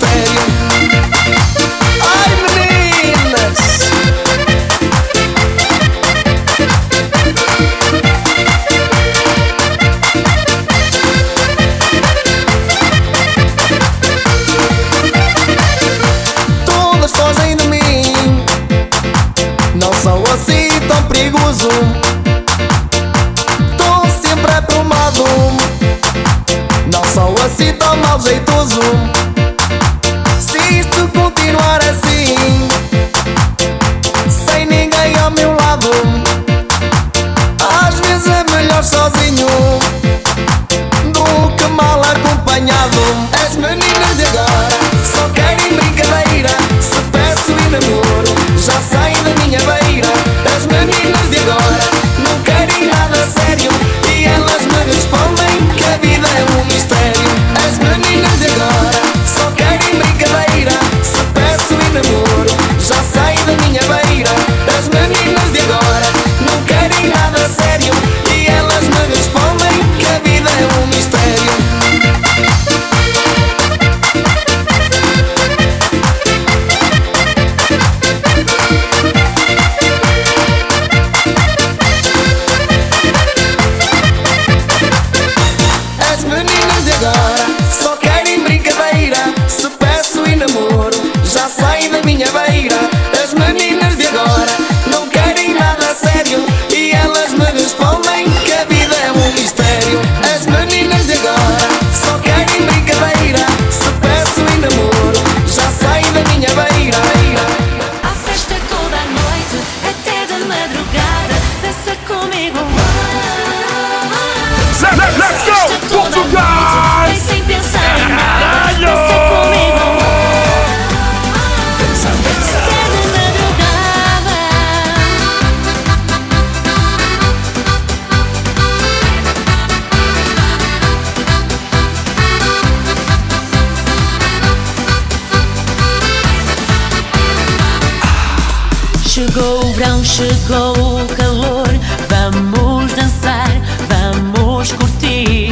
Tô sempre aprumado. Não sou assim tão mal jeitoso. Se isto continuar assim, sem ninguém ao meu lado, às vezes é melhor sozinho do que mal acompanhado. As meninas de agora só querem brincadeira. Se peço em namoro, já saem da minha beira. As meninas de agora não querem nada sério e elas me respondem que a vida é um mistério. As meninas de agora só querem brincadeira. Se peço em namoro, já saem da minha beira. As meninas de agora não querem nada sério e elas me respondem que a vida é um mistério. Chegou o verão, chegou o calor. Vamos dançar, vamos curtir.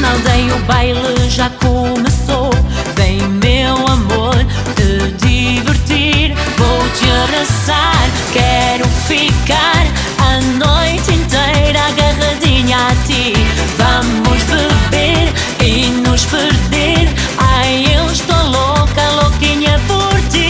Na aldeia o baile já começou. Vem meu amor, te divertir. Vou te abraçar, quero ficar a noite inteira agarradinha a ti. Vamos beber e nos perder. Ai, eu estou louca, louquinha por ti.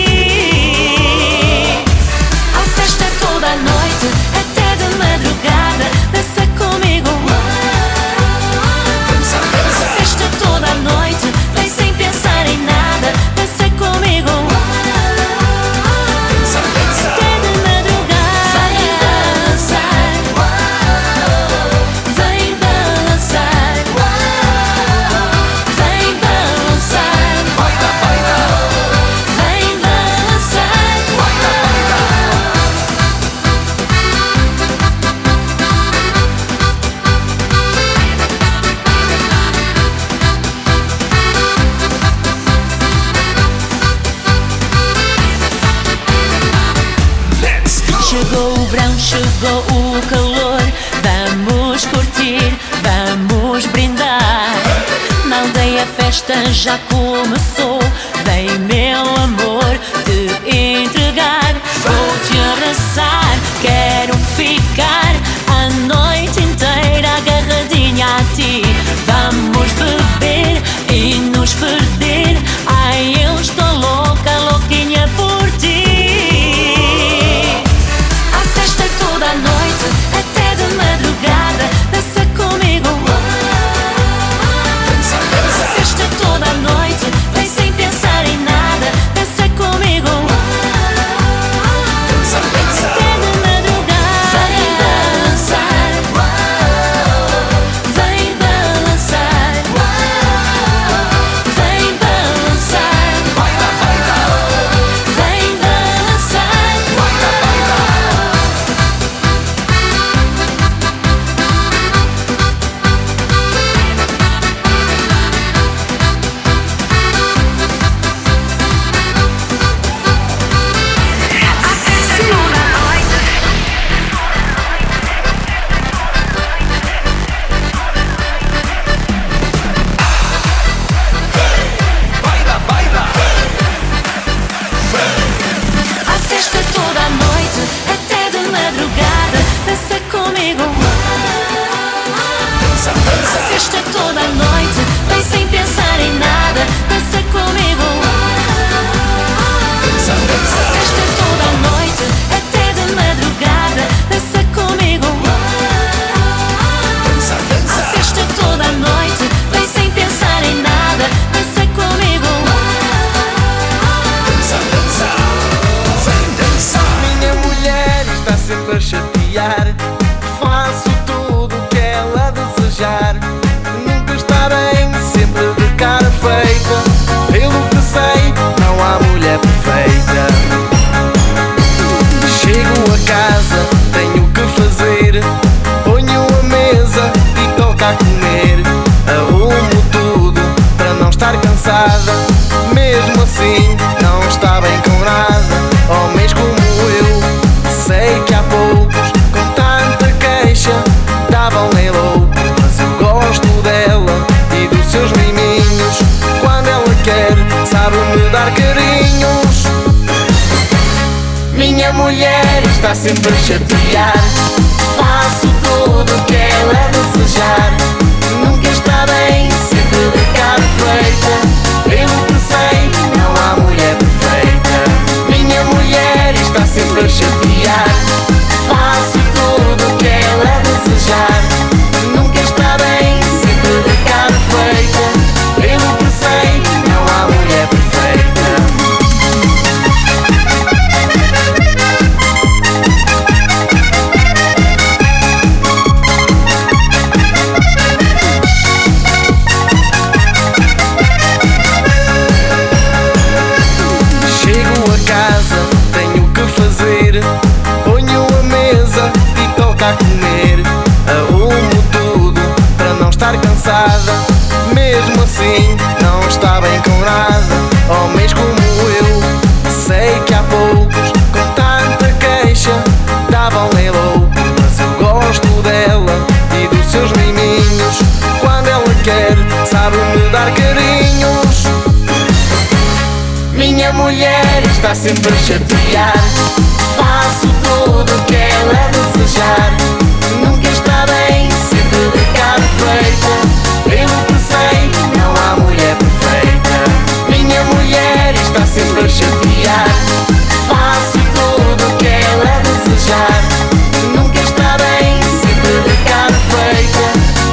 Vem chegou o calor, vamos curtir, vamos brindar. Na aldeia a festa já começou, vem meu amor te entregar. Vou te abraçar, quero ficar a noite inteira agarradinha a ti. Vamos beber e nos perder, ai eu estou louca, louquinha por ti. A festa toda a noite, até de madrugada, dança comigo. A festa toda a noite, vem sem pensar em nada, dança comigo. Até de madrugada, vem balançar, vem balançar, vem balançar, vem balançar. A festa toda a noite. Baila, baila, A festa toda a noite, até de madrugada, dança comigo. dança, A dança. festa toda a noite, vem sem pensar em nada, dança comigo. Dança, dança. A festa toda a noite, até de madrugada, dança comigo. Dança, dança. A festa toda a noite, vem sem pensar em nada, dança comigo. Dança, dança. Vem dançar. Minha mulher está sempre a chatear. Faço tudo o que ela desejar. Nunca estarei sempre de cara feita. Pelo que sei, não há mulher perfeita. Chego a casa, tenho que fazer. Ponho a mesa e toca a comer. Arrumo tudo para não estar cansada. Mesmo assim, não está bem com nada. Homens como eu, sei que há poucos. Com tanta queixa, davam em louco. Mas eu gosto dela e dos seus miminhos. Quando ela quer, sabe-me dar carinhos. Minha mulher está sempre a chatear. Faço tudo o que ela desejar. Nunca estarei sempre de cara feita. Pelo que sei, não há mulher perfeita. Minha mulher está sempre a chatear. Faço tudo o que ela desejar. Nunca estarei sempre de cara feita. Pelo que sei, não há mulher perfeita. Chego a casa, tenho que fazer. Ponho a mesa e toca a comer. Arrumo tudo para não estar cansada. Mesmo assim, não está bem com nada. Homens como eu, sei que há poucos. Com tanta queixa, davam em louco. Mas eu gosto dela e dos seus miminhos. Quando ela quer, sabe-me dar carinhos. Minha mulher está sempre a chatear. Faço tudo o que ela desejar. Nunca estarei sempre de cara feita. Pelo que sei, não há mulher perfeita. Minha mulher está sempre a chatear. Faço tudo o que ela desejar. Nunca estarei sempre de cara feita.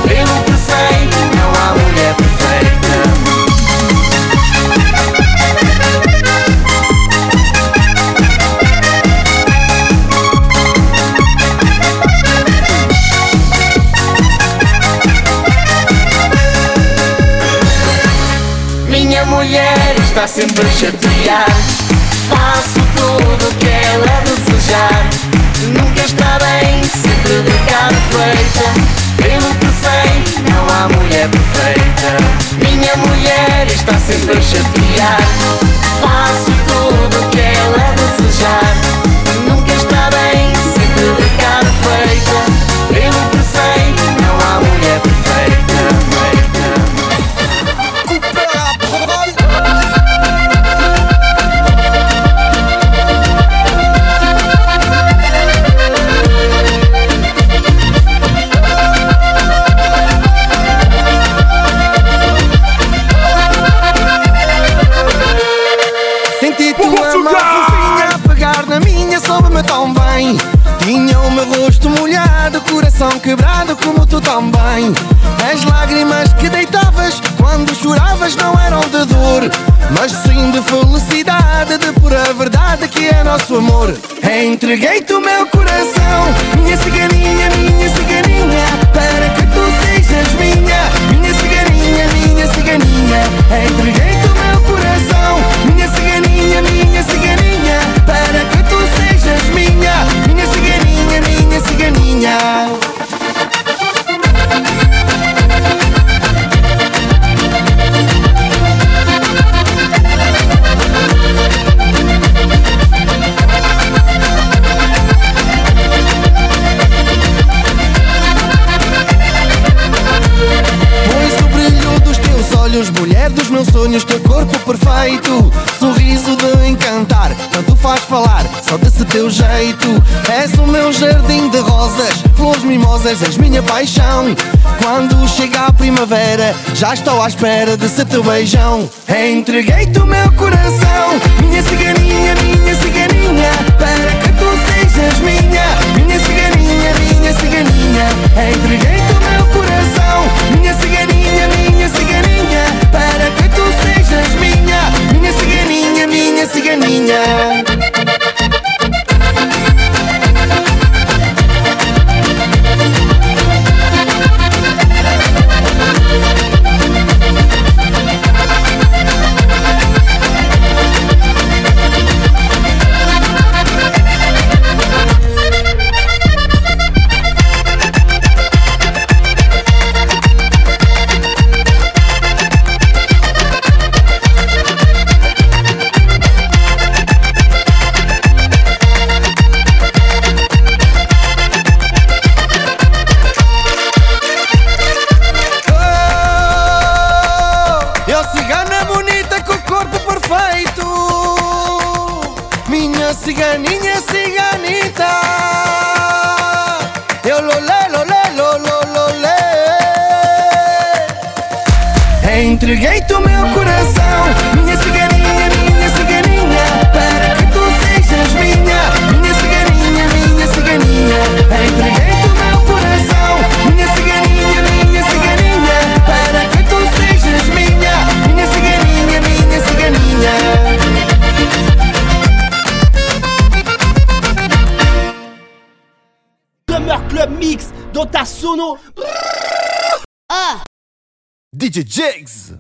Pelo que sei, não há mulher perfeita. Minha mulher está sempre a chatear. Faço tudo o que ela desejar. Nunca estarei sempre de cara feita. Pelo que sei, não há mulher perfeita. Minha mulher está sempre a chatear. Faço tudo o que ela desejar. Nunca estarei sempre de cara feita. Mãozinha, pegar na minha, soube-me tão bem. Tinha o meu rosto molhado, coração quebrado como tu também. As lágrimas que deitavas quando choravas não eram de dor, mas sim de felicidade, de pura verdade que é nosso amor. Entreguei-te o meu coração, minha ciganinha, para que tu sejas minha. Minha ciganinha, entreguei-te o meu coração, minha ciganinha, para que tu sejas minha. Minha ciganinha mulher dos meus sonhos, teu corpo perfeito, sorriso de encantar, tanto faz falar, só desse teu jeito. És o meu jardim de rosas, flores mimosas, és minha paixão. Quando chega a primavera, já estou à espera desse teu beijão. Entreguei-te o meu coração, minha ciganinha, para que tu sejas minha. Minha ciganinha, entreguei-te o meu coração, minha ciganinha, para que tu sejas minha. Minha ciganinha DJ Dyeg.